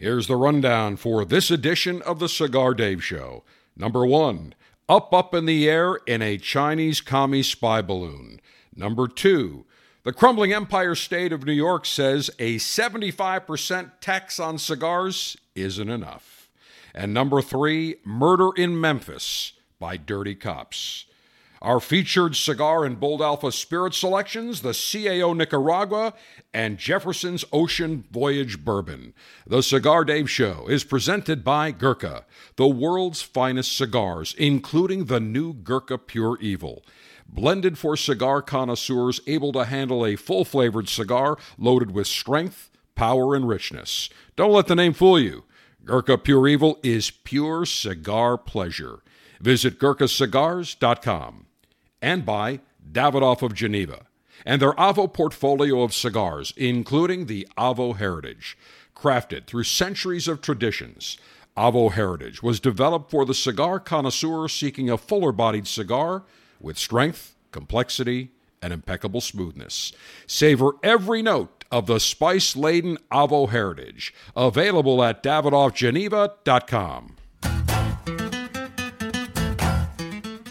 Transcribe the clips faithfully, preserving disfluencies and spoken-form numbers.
Here's the rundown for this edition of the Cigar Dave Show. Number one, up, up in the air in a Chinese commie spy balloon. Number two, the crumbling Empire State of New York says a seventy-five percent tax on cigars isn't enough. And number three, murder in Memphis by dirty cops. Our featured cigar and Bold Alpha spirit selections, the C A O Nicaragua and Jefferson's Ocean Voyage Bourbon. The Cigar Dave Show is presented by Gurkha, the world's finest cigars, including the new Gurkha Pure Evil. Blended for cigar connoisseurs able to handle a full-flavored cigar loaded with strength, power, and richness. Don't let the name fool you. Gurkha Pure Evil is pure cigar pleasure. Visit Gurkha Cigars dot com. And by Davidoff of Geneva, and their Avo portfolio of cigars, including the Avo Heritage. Crafted through centuries of traditions, Avo Heritage was developed for the cigar connoisseur seeking a fuller-bodied cigar with strength, complexity, and impeccable smoothness. Savor every note of the spice-laden Avo Heritage, available at Davidoff Geneva dot com.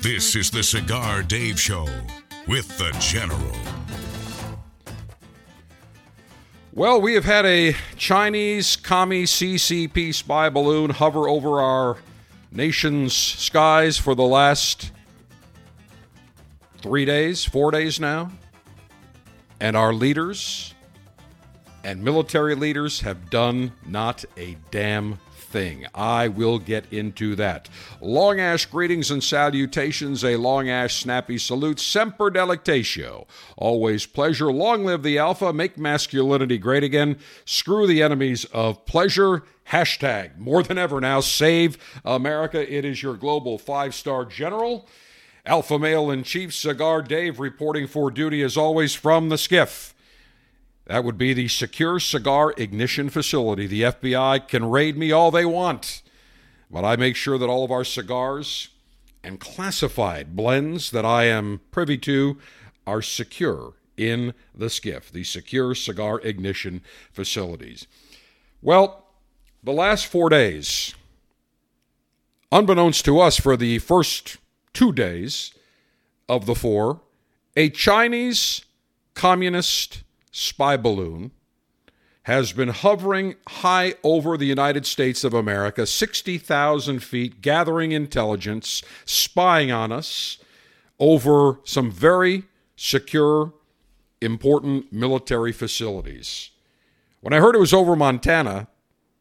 This is the Cigar Dave Show with the General. Well, we have had a Chinese commie C C P spy balloon hover over our nation's skies for the last three days, four days now. And our leaders and military leaders have done not a damn thing. Thing. I will get into that. Long Ash greetings and salutations, a Long Ash snappy salute, semper delectatio. Always pleasure, long live the alpha, make masculinity great again, screw the enemies of pleasure, hashtag more than ever now, save America. It is your global five-star general, alpha male in chief, Cigar Dave, reporting for duty as always from the SCIF. That would be the Secure Cigar Ignition Facility. The F B I can raid me all they want, but I make sure that all of our cigars and classified blends that I am privy to are secure in the SCIF, the Secure Cigar Ignition Facilities. Well, the last four days, unbeknownst to us for the first two days of the four, a Chinese communist spy balloon has been hovering high over the United States of America, sixty thousand feet, gathering intelligence, spying on us over some very secure, important military facilities. When I heard it was over Montana,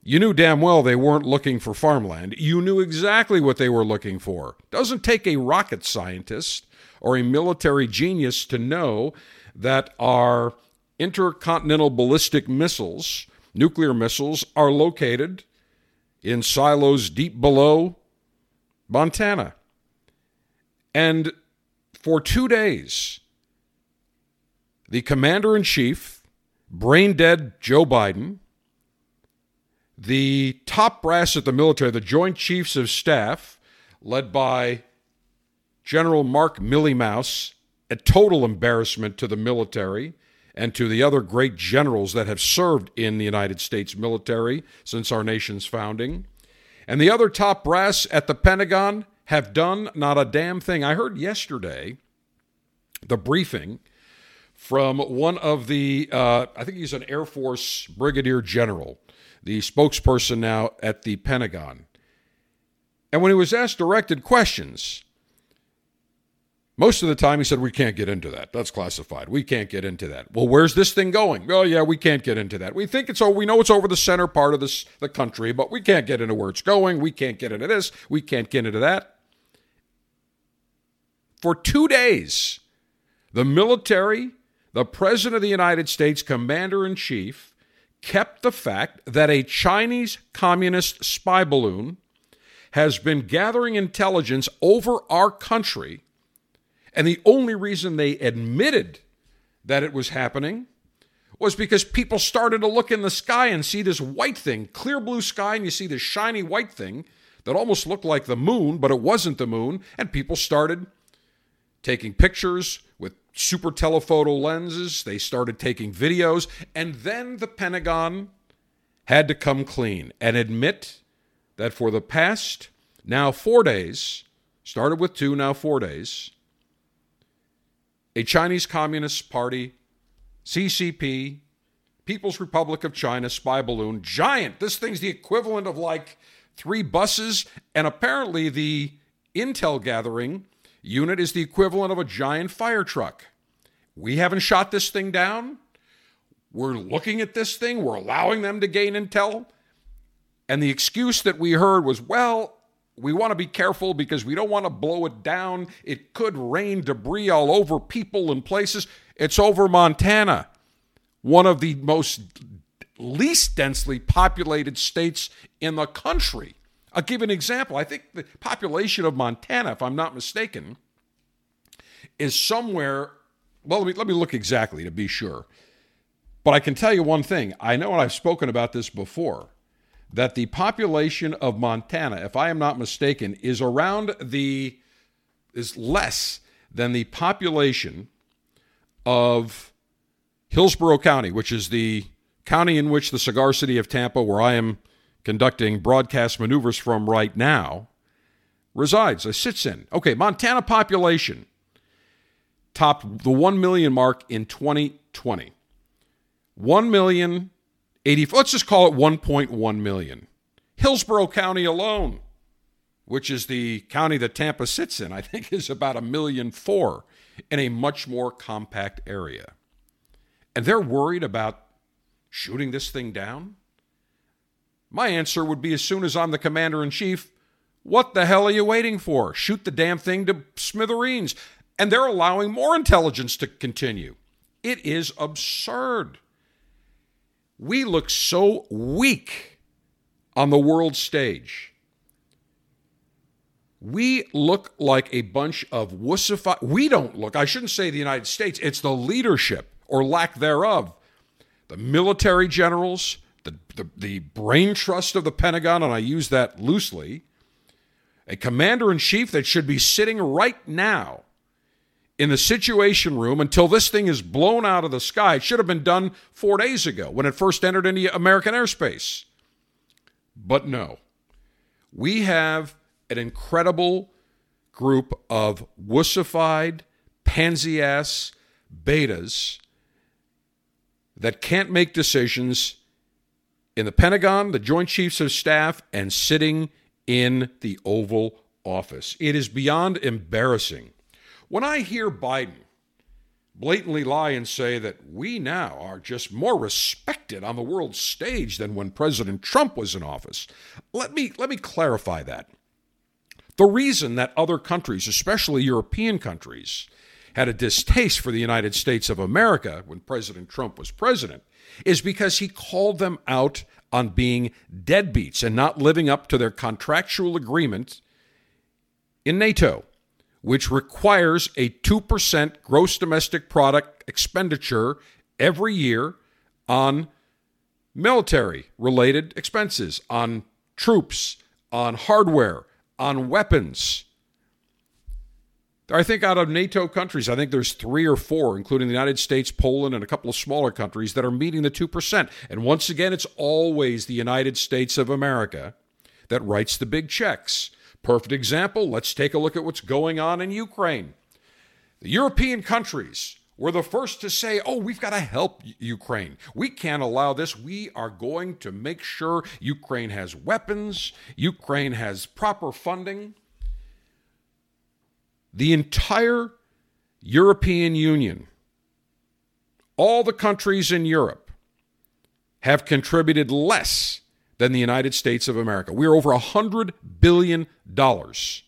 you knew damn well they weren't looking for farmland. You knew exactly what they were looking for. Doesn't take a rocket scientist or a military genius to know that our intercontinental ballistic missiles, nuclear missiles, are located in silos deep below Montana. And for two days, the commander-in-chief, brain-dead Joe Biden, the top brass at the military, the Joint Chiefs of Staff, led by General Mark Milley Mouse, a total embarrassment to the military, and to the other great generals that have served in the United States military since our nation's founding. And the other top brass at the Pentagon have done not a damn thing. I heard yesterday the briefing from one of the, uh, I think he's an Air Force Brigadier General, the spokesperson now at the Pentagon. And when he was asked directed questions, most of the time he said, we can't get into that. That's classified. We can't get into that. Well, where's this thing going? Oh, yeah, we can't get into that. We think it's, oh, we know it's over the center part of this, the country, but we can't get into where it's going. We can't get into this. We can't get into that. For two days, the military, the President of the United States, Commander-in-Chief, kept the fact that a Chinese communist spy balloon has been gathering intelligence over our country. And the only reason they admitted that it was happening was because people started to look in the sky and see this white thing, clear blue sky, and you see this shiny white thing that almost looked like the moon, but it wasn't the moon. And people started taking pictures with super telephoto lenses. They started taking videos. And then the Pentagon had to come clean and admit that for the past now four days, started with two, now four days, a Chinese Communist Party, C C P, People's Republic of China spy balloon, giant. This thing's the equivalent of like three buses, and apparently the intel gathering unit is the equivalent of a giant fire truck. We haven't shot this thing down. We're looking at this thing. We're allowing them to gain intel. And the excuse that we heard was, well, we want to be careful because we don't want to blow it down. It could rain debris all over people and places. It's over Montana, one of the most least densely populated states in the country. I'll give an example. I think the population of Montana, if I'm not mistaken, is somewhere, well, let me, let me look exactly to be sure. But I can tell you one thing. I know, and I've spoken about this before, that the population of Montana, if I am not mistaken, is around the, is less than the population of Hillsborough County, which is the county in which the cigar city of Tampa, where I am conducting broadcast maneuvers from right now, resides, uh, sits in. Okay, Montana population topped the one million mark in twenty twenty. one million eighty, let's just call it one point one million. Hillsborough County alone, which is the county that Tampa sits in, I think is about a million four in a much more compact area. And they're worried about shooting this thing down? My answer would be, as soon as I'm the commander-in-chief, what the hell are you waiting for? Shoot the damn thing to smithereens. And they're allowing more intelligence to continue. It is absurd. We look so weak on the world stage. We look like a bunch of wussified... We don't look, I shouldn't say the United States, it's the leadership, or lack thereof. The military generals... The, the, the brain trust of the Pentagon, and I use that loosely, a commander-in-chief that should be sitting right now in the Situation Room until this thing is blown out of the sky. It should have been done four days ago when it first entered into American airspace. But no, we have an incredible group of wussified, pansy-ass betas that can't make decisions in the Pentagon, the Joint Chiefs of Staff, and sitting in the Oval Office. It is beyond embarrassing. When I hear Biden blatantly lie and say that we now are just more respected on the world stage than when President Trump was in office, let me, let me clarify that. The reason that other countries, especially European countries, had a distaste for the United States of America when President Trump was president is because he called them out on being deadbeats and not living up to their contractual agreement in NATO, which requires a two percent gross domestic product expenditure every year on military-related expenses, on troops, on hardware, on weapons. I think out of NATO countries, I think there's three or four, including the United States, Poland, and a couple of smaller countries that are meeting the two percent. And once again, it's always the United States of America that writes the big checks. Perfect example, let's take a look at what's going on in Ukraine. The European countries were the first to say, oh, we've got to help Ukraine. We can't allow this. We are going to make sure Ukraine has weapons, Ukraine has proper funding. The entire European Union, all the countries in Europe, have contributed less than the United States of America. We're over one hundred billion dollars.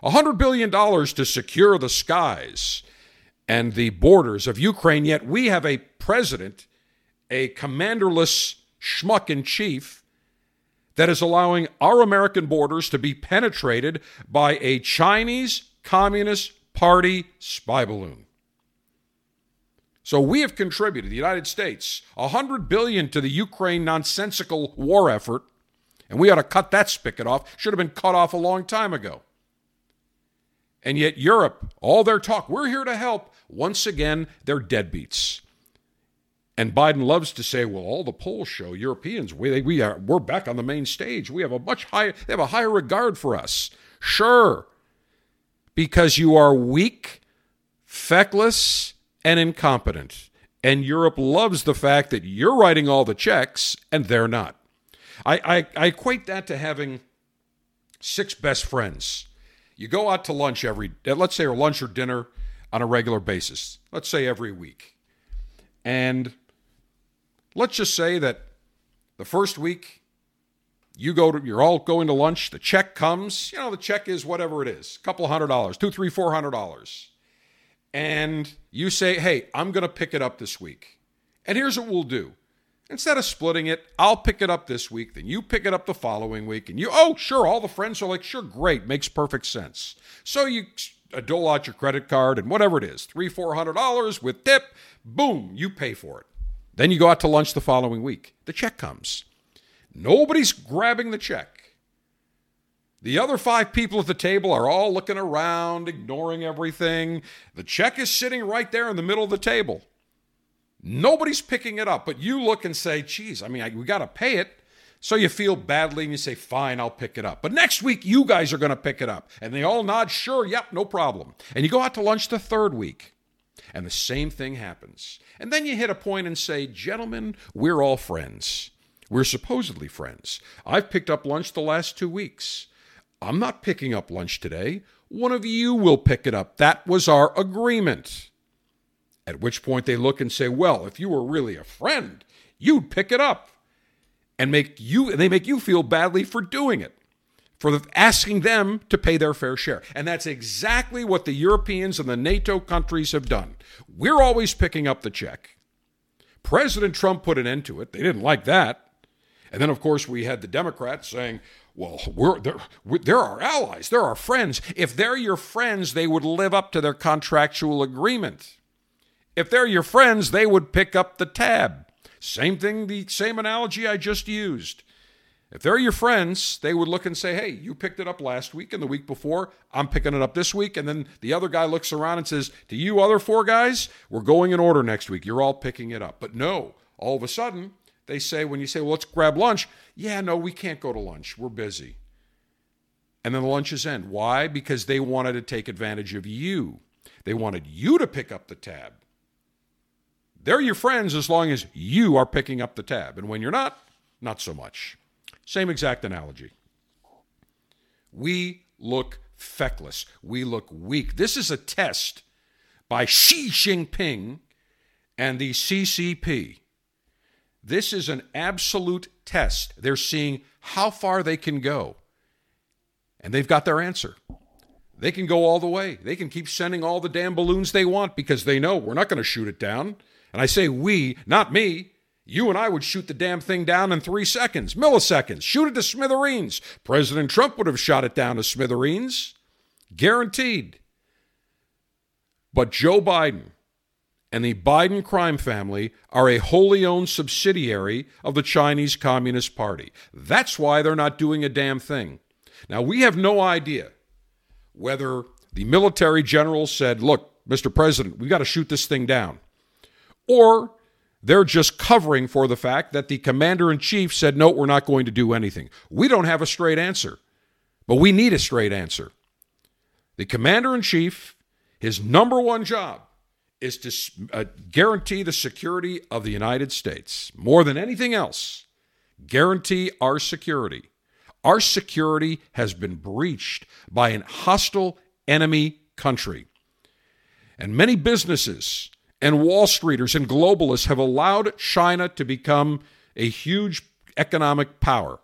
one hundred billion dollars to secure the skies and the borders of Ukraine, yet we have a president, a commanderless schmuck-in-chief, that is allowing our American borders to be penetrated by a Chinese Communist Party spy balloon. So we have contributed, the United States, one hundred billion dollars to the Ukraine nonsensical war effort, and we ought to cut that spigot off. Should have been cut off a long time ago. And yet Europe, all their talk, we're here to help. Once again, they're deadbeats. And Biden loves to say, well, all the polls show Europeans, we, we are, we're back on the main stage. We have a much higher, they have a higher regard for us. Sure, because you are weak, feckless, and incompetent. And Europe loves the fact that you're writing all the checks and they're not. I, I, I equate that to having six best friends. You go out to lunch every, let's say, or lunch or dinner on a regular basis. Let's say every week. And let's just say that the first week you go to, you're all going to lunch. The check comes. You know, the check is whatever it is, a couple hundred dollars, two, three, four hundred dollars. And you say, hey, I'm going to pick it up this week. And here's what we'll do. Instead of splitting it, I'll pick it up this week, then you pick it up the following week, and you, oh, sure, all the friends are like, sure, great, makes perfect sense. So you dole out your credit card and whatever it is, three, four hundred dollars with tip, boom, you pay for it. Then you go out to lunch the following week. The check comes. Nobody's grabbing the check. The other five people at the table are all looking around, ignoring everything. The check is sitting right there in the middle of the table. Nobody's picking it up, but you look and say, geez, I mean, I, we got to pay it. So you feel badly and you say, fine, I'll pick it up. But next week, you guys are going to pick it up. And they all nod, sure, yep, no problem. And you go out to lunch the third week, and the same thing happens. And then you hit a point and say, gentlemen, we're all friends. We're supposedly friends. I've picked up lunch the last two weeks. I'm not picking up lunch today. One of you will pick it up. That was our agreement. At which point they look and say, well, if you were really a friend, you'd pick it up, and make you, and they make you feel badly for doing it, for the, asking them to pay their fair share. And that's exactly what the Europeans and the NATO countries have done. We're always picking up the check. President Trump put an end to it. They didn't like that. And then, of course, we had the Democrats saying, well, we're, they're, we're, they're our allies. They're our friends. If they're your friends, they would live up to their contractual agreement. If they're your friends, they would pick up the tab. Same thing, the same analogy I just used. If they're your friends, they would look and say, hey, you picked it up last week and the week before. I'm picking it up this week. And then the other guy looks around and says, to you other four guys, we're going in order next week. You're all picking it up. But no, all of a sudden, they say, when you say, well, let's grab lunch. Yeah, no, we can't go to lunch. We're busy. And then the lunches end. Why? Because they wanted to take advantage of you. They wanted you to pick up the tab. They're your friends as long as you are picking up the tab. And when you're not, not so much. Same exact analogy. We look feckless. We look weak. This is a test by Xi Jinping and the C C P. This is an absolute test. They're seeing how far they can go. And they've got their answer. They can go all the way. They can keep sending all the damn balloons they want because they know we're not going to shoot it down. And I say we, not me. You and I would shoot the damn thing down in three seconds, milliseconds. Shoot it to smithereens. President Trump would have shot it down to smithereens. Guaranteed. But Joe Biden and the Biden crime family are a wholly owned subsidiary of the Chinese Communist Party. That's why they're not doing a damn thing. Now, we have no idea whether the military general said, look, Mister President, we've got to shoot this thing down. Or they're just covering for the fact that the commander-in-chief said, no, we're not going to do anything. We don't have a straight answer, but we need a straight answer. The commander-in-chief, his number one job is to uh, guarantee the security of the United States. More than anything else, guarantee our security. Our security has been breached by an hostile enemy country. And many businesses and Wall Streeters and globalists have allowed China to become a huge economic power.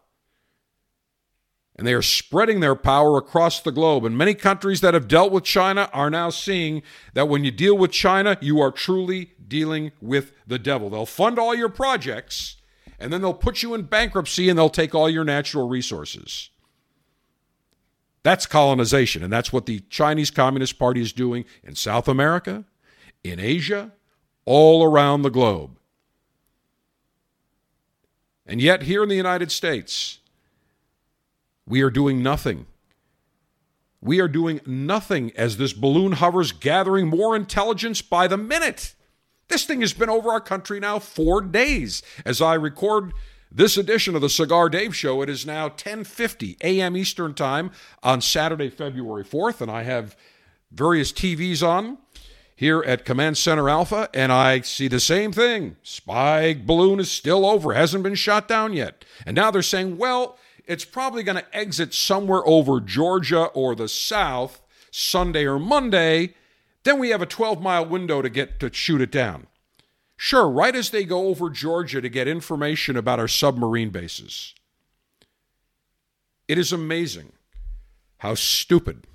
And they are spreading their power across the globe. And many countries that have dealt with China are now seeing that when you deal with China, you are truly dealing with the devil. They'll fund all your projects, and then they'll put you in bankruptcy, and they'll take all your natural resources. That's colonization, and that's what the Chinese Communist Party is doing in South America, in Asia, all around the globe. And yet here in the United States, we are doing nothing. We are doing nothing as this balloon hovers, gathering more intelligence by the minute. This thing has been over our country now four days. As I record this edition of the Cigar Dave Show, it is now ten fifty a.m. Eastern Time on Saturday, February fourth, and I have various T Vs on here at Command Center Alpha, and I see the same thing. Spike balloon is still over, hasn't been shot down yet. And now they're saying, well, it's probably going to exit somewhere over Georgia or the South Sunday or Monday. Then we have a twelve-mile window to get to shoot it down. Sure, right as they go over Georgia to get information about our submarine bases. It is amazing how stupid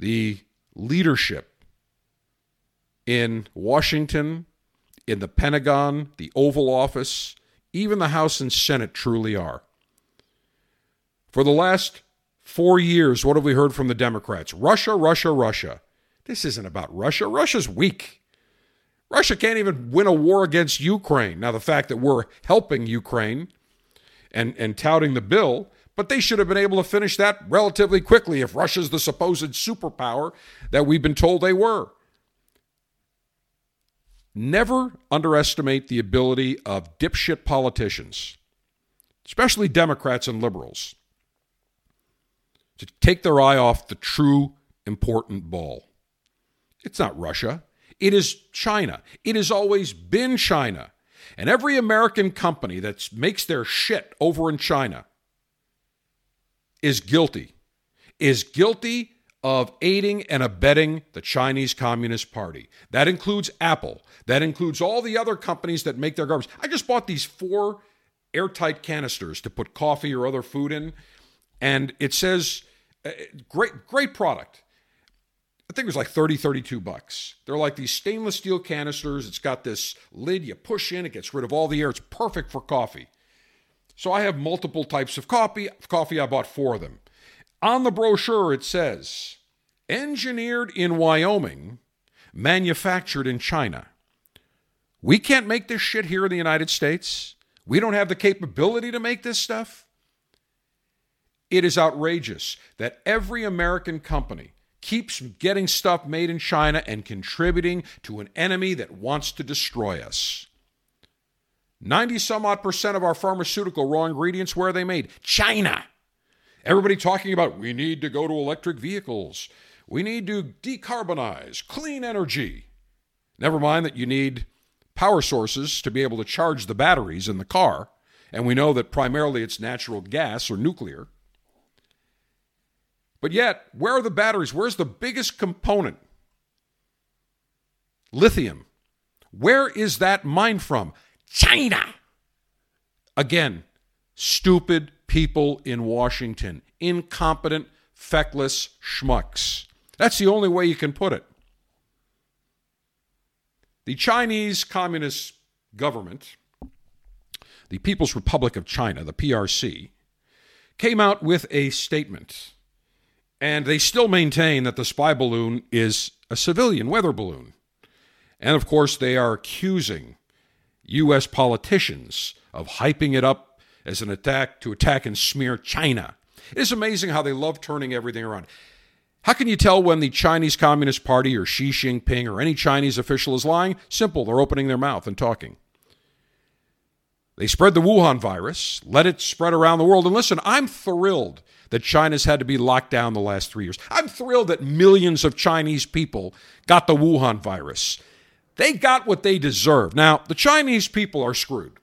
the leadership in Washington, in the Pentagon, the Oval Office, even the House and Senate truly are. For the last four years, what have we heard from the Democrats? Russia, Russia, Russia. This isn't about Russia. Russia's weak. Russia can't even win a war against Ukraine. Now, the fact that we're helping Ukraine and, and touting the bill, but they should have been able to finish that relatively quickly if Russia's the supposed superpower that we've been told they were. Never underestimate the ability of dipshit politicians, especially Democrats and liberals, to take their eye off the true important ball. It's not Russia. It is China. It has always been China. And every American company that makes their shit over in China is guilty, is guilty of aiding and abetting the Chinese Communist Party. That includes Apple. That includes all the other companies that make their garbage. I just bought these four airtight canisters to put coffee or other food in, and it says, uh, great, great product. I think it was like thirty, thirty-two bucks. They're like these stainless steel canisters. It's got this lid you push in. It gets rid of all the air. It's perfect for coffee. So I have multiple types of coffee. Coffee, I bought four of them. On the brochure, it says, engineered in Wyoming, manufactured in China. We can't make this shit here in the United States. We don't have the capability to make this stuff. It is outrageous that every American company keeps getting stuff made in China and contributing to an enemy that wants to destroy us. ninety some odd percent of our pharmaceutical raw ingredients, where are they made? China. Everybody talking about we need to go to electric vehicles. We need to decarbonize, clean energy. Never mind that you need power sources to be able to charge the batteries in the car. And we know that primarily it's natural gas or nuclear. But yet, where are the batteries? Where's the biggest component? Lithium. Where is that mined from? China. Again, stupid people in Washington. Incompetent, feckless schmucks. That's the only way you can put it. The Chinese Communist government, the People's Republic of China, the P R C, came out with a statement. And they still maintain that the spy balloon is a civilian weather balloon. And, of course, they are accusing U S politicians of hyping it up as an attack to attack and smear China. It is amazing how they love turning everything around. How can you tell when the Chinese Communist Party or Xi Jinping or any Chinese official is lying? Simple. They're opening their mouth and talking. They spread the Wuhan virus, let it spread around the world. And listen, I'm thrilled that China's had to be locked down the last three years. I'm thrilled that millions of Chinese people got the Wuhan virus. They got what they deserve. Now, the Chinese people are screwed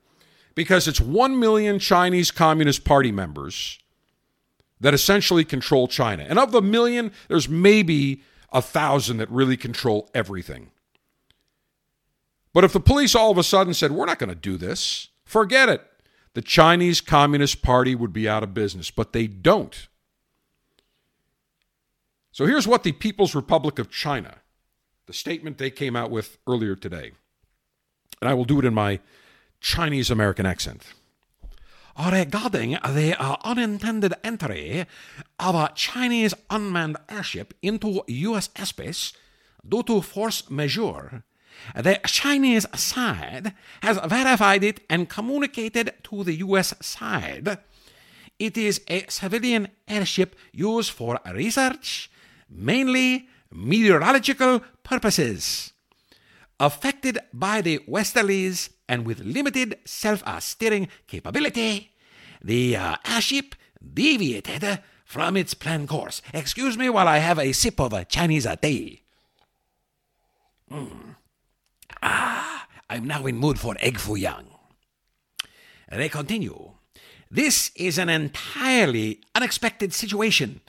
because it's one million Chinese Communist Party members that essentially control China. And of the million, there's maybe a thousand that really control everything. But if the police all of a sudden said, we're not going to do this, forget it. The Chinese Communist Party would be out of business, but they don't. So here's what the People's Republic of China, the statement they came out with earlier today, and I will do it in my Chinese-American accent. Regarding the uh, unintended entry of a Chinese unmanned airship into U S airspace due to force majeure, the Chinese side has verified it and communicated to the U S side. It is a civilian airship used for research, mainly meteorological purposes. affected by the westerlies and with limited self-steering capability, the uh, airship deviated from its planned course. Excuse me while I have a sip of a Chinese tea. Mm. Ah, I'm now in mood for egg foo young. They continue. This is an entirely unexpected situation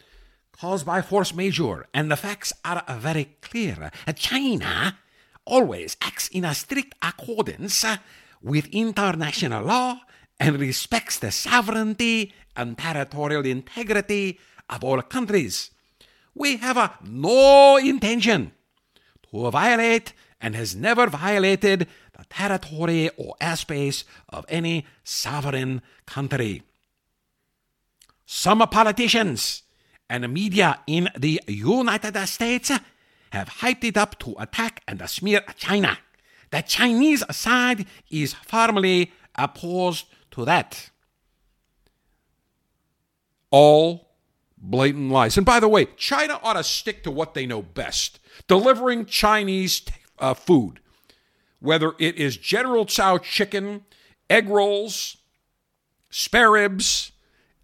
caused by force majeure, and the facts are very clear. China always acts in a strict accordance with international law and respects the sovereignty and territorial integrity of all countries. We have uh, no intention to violate and has never violated the territory or airspace of any sovereign country. Some politicians and media in the United States have hyped it up to attack and smear China. The Chinese side is firmly opposed to that. All blatant lies. And by the way, China ought to stick to what they know best, delivering Chinese t- uh, food, whether it is General Tso chicken, egg rolls, spare ribs,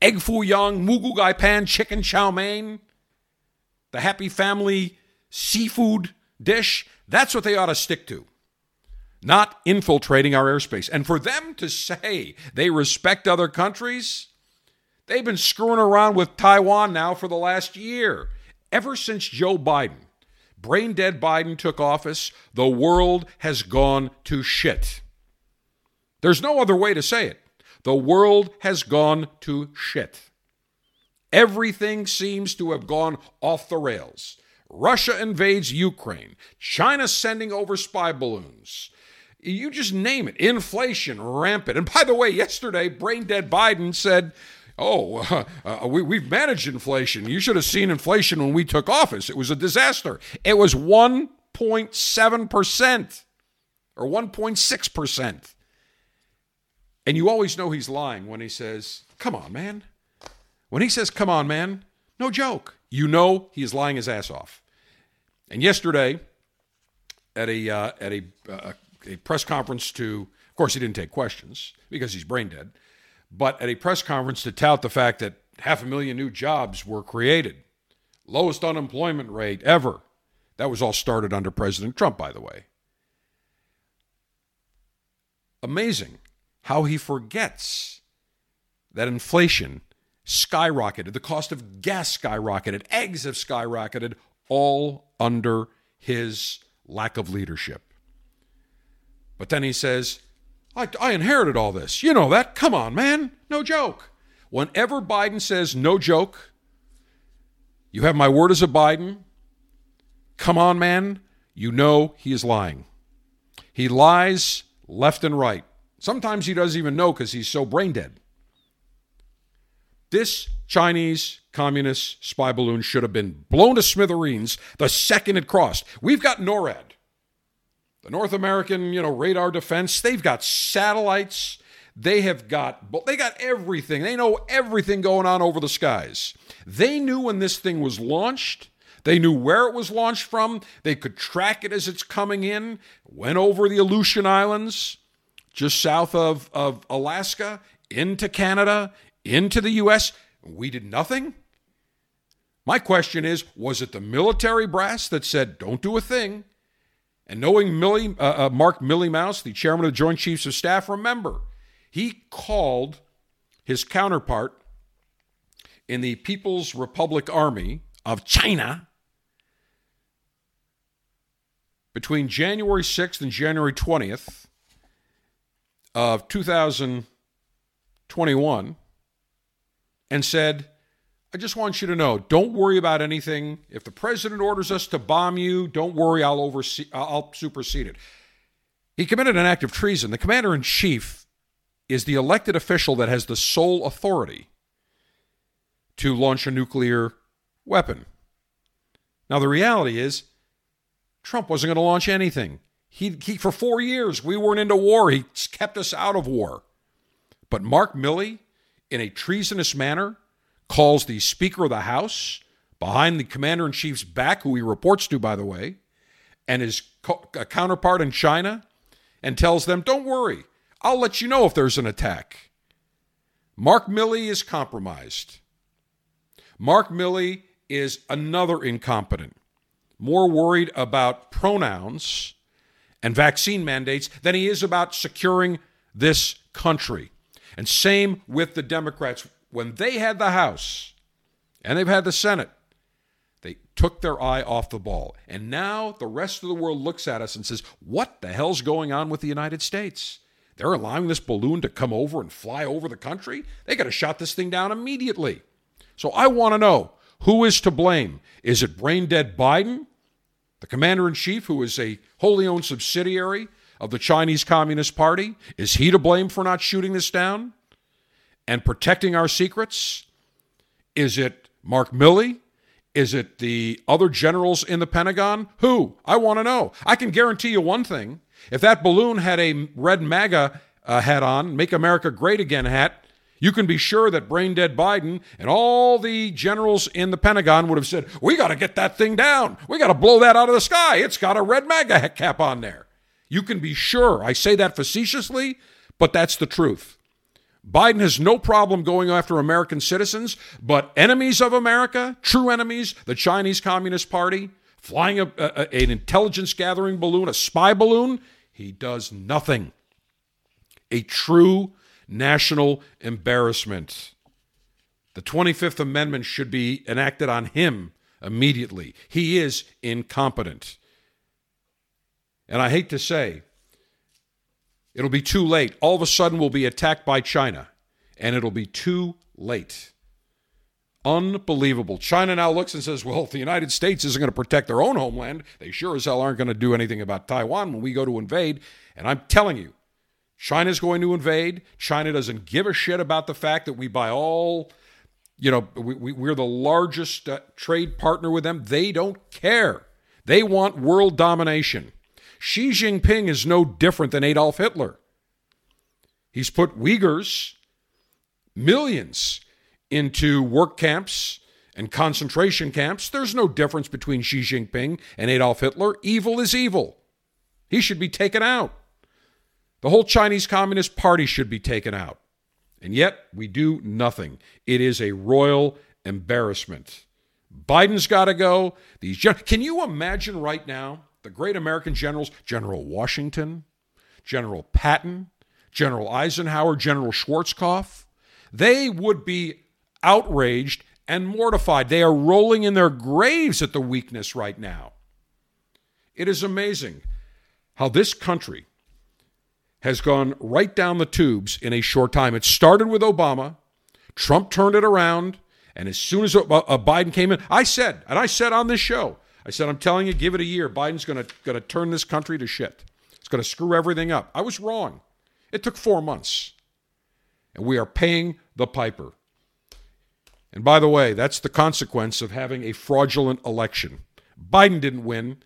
egg foo young, mugu gai pan, chicken chow mein, the happy family seafood dish. That's what they ought to stick to, not infiltrating our airspace. And for them to say they respect other countries, they've been screwing around with Taiwan now for the last year. Ever since Joe Biden, brain dead Biden, took office, the world has gone to shit. There's no other way to say it. The world has gone to shit. Everything seems to have gone off the rails. Russia invades Ukraine. China sending over spy balloons. You just name it. Inflation rampant. And by the way, yesterday, brain dead Biden said, oh, uh, uh, we, we've managed inflation. You should have seen inflation when we took office. It was a disaster. It was one point seven percent or one point six percent. And you always know he's lying when he says, come on, man. When he says, come on, man, no joke. You know he's lying his ass off. And yesterday at a uh, at a, uh, a press conference to, of course, he didn't take questions because he's brain dead, but at a press conference to tout the fact that half a million new jobs were created, lowest unemployment rate ever. That was all started under President Trump, by the way. Amazing how he forgets that inflation skyrocketed, the cost of gas skyrocketed, eggs have skyrocketed, all under his lack of leadership. But then he says, I, I inherited all this. You know that. Come on, man. No joke. Whenever Biden says no joke, you have my word as a Biden, come on, man, you know he is lying. He lies left and right. Sometimes he doesn't even know because he's so brain dead. This Chinese communist spy balloon should have been blown to smithereens the second it crossed. We've got NORAD, the North American, you know, radar defense. They've got satellites. They have got, they got everything. They know everything going on over the skies. They knew when this thing was launched. They knew where it was launched from. They could track it as it's coming in. Went over the Aleutian Islands, just south of, of Alaska, into Canada, into the U S. We did nothing. My question is, was it the military brass that said, don't do a thing? And knowing Milley, uh, uh, Mark Milley Mouse, the chairman of the Joint Chiefs of Staff, remember, he called his counterpart in the People's Republic Army of China between January sixth and January twentieth of two thousand twenty-one and said, I just want you to know, don't worry about anything. If the president orders us to bomb you, don't worry, I'll oversee, I'll supersede it. He committed an act of treason. The commander-in-chief is the elected official that has the sole authority to launch a nuclear weapon. Now, the reality is Trump wasn't going to launch anything. He, he for four years, we weren't into war. He kept us out of war. But Mark Milley, in a treasonous manner, calls the Speaker of the House behind the Commander-in-Chief's back, who he reports to, by the way, and his co- counterpart in China and tells them, don't worry, I'll let you know if there's an attack. Mark Milley is compromised. Mark Milley is another incompetent, more worried about pronouns and vaccine mandates than he is about securing this country. And same with the Democrats. When they had the House and they've had the Senate, they took their eye off the ball. And now the rest of the world looks at us and says, what the hell's going on with the United States? They're allowing this balloon to come over and fly over the country? They got to shut this thing down immediately. So I want to know, who is to blame? Is it brain-dead Biden, the commander-in-chief, who is a wholly owned subsidiary of the Chinese Communist Party? Is he to blame for not shooting this down and protecting our secrets? Is it Mark Milley? Is it the other generals in the Pentagon? Who? I want to know. I can guarantee you one thing. If that balloon had a red MAGA uh, hat on, Make America Great Again hat, you can be sure that brain-dead Biden and all the generals in the Pentagon would have said, we got to get that thing down. We got to blow that out of the sky. It's got a red MAGA cap on there. You can be sure. I say that facetiously, but that's the truth. Biden has no problem going after American citizens, but enemies of America, true enemies, the Chinese Communist Party, flying a, a, an intelligence-gathering balloon, a spy balloon, he does nothing. A true national embarrassment. The twenty-fifth Amendment should be enacted on him immediately. He is incompetent. And I hate to say, it'll be too late. All of a sudden, we'll be attacked by China, and it'll be too late. Unbelievable. China now looks and says, well, if the United States isn't going to protect their own homeland, they sure as hell aren't going to do anything about Taiwan when we go to invade. And I'm telling you, China's going to invade. China doesn't give a shit about the fact that we buy all, you know, we, we, we're the largest uh, trade partner with them. They don't care. They want world domination. Xi Jinping is no different than Adolf Hitler. He's put Uyghurs, millions, into work camps and concentration camps. There's no difference between Xi Jinping and Adolf Hitler. Evil is evil. He should be taken out. The whole Chinese Communist Party should be taken out. And yet, we do nothing. It is a royal embarrassment. Biden's got to go. These gen- Can you imagine right now the great American generals, General Washington, General Patton, General Eisenhower, General Schwarzkopf? They would be outraged and mortified. They are rolling in their graves at the weakness right now. It is amazing how this country has gone right down the tubes in a short time. It started with Obama. Trump turned it around. And as soon as Biden came in, I said, and I said on this show, I said, I'm telling you, give it a year. Biden's going to going to turn this country to shit. It's going to screw everything up. I was wrong. It took four months. And we are paying the piper. And by the way, that's the consequence of having a fraudulent election. Biden didn't win.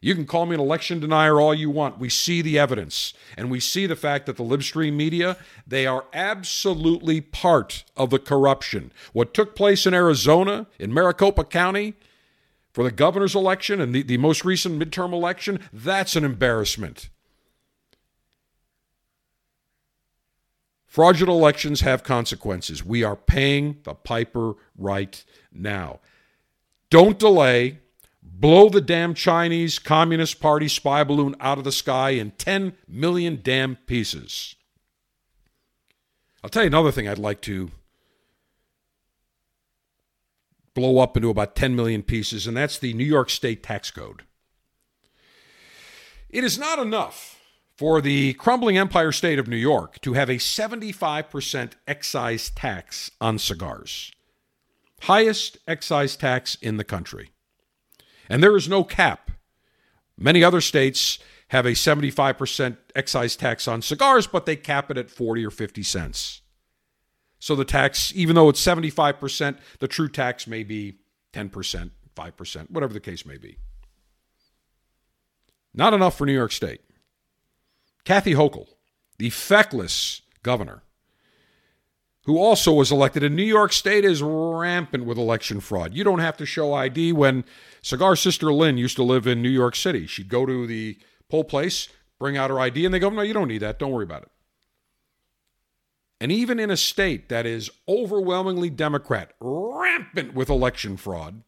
You can call me an election denier all you want. We see the evidence. And we see the fact that the libstream media, they are absolutely part of the corruption. What took place in Arizona, in Maricopa County, for the governor's election and the, the most recent midterm election, that's an embarrassment. Fraudulent elections have consequences. We are paying the piper right now. Don't delay. Blow the damn Chinese Communist Party spy balloon out of the sky in ten million damn pieces. I'll tell you another thing I'd like to blow up into about ten million pieces, and that's the New York State tax code. It is not enough for the crumbling empire state of New York to have a seventy-five percent excise tax on cigars. Highest excise tax in the country. And there is no cap. Many other states have a seventy-five percent excise tax on cigars, but they cap it at forty or fifty cents. So the tax, even though it's seventy-five percent, the true tax may be ten percent, five percent, whatever the case may be. Not enough for New York State. Kathy Hochul, the feckless governor, who also was elected in New York State, is rampant with election fraud. You don't have to show I D. When Cigar Sister Lynn used to live in New York City, she'd go to the poll place, bring out her I D, and they go, no, you don't need that. Don't worry about it. And even in a state that is overwhelmingly Democrat, rampant with election fraud,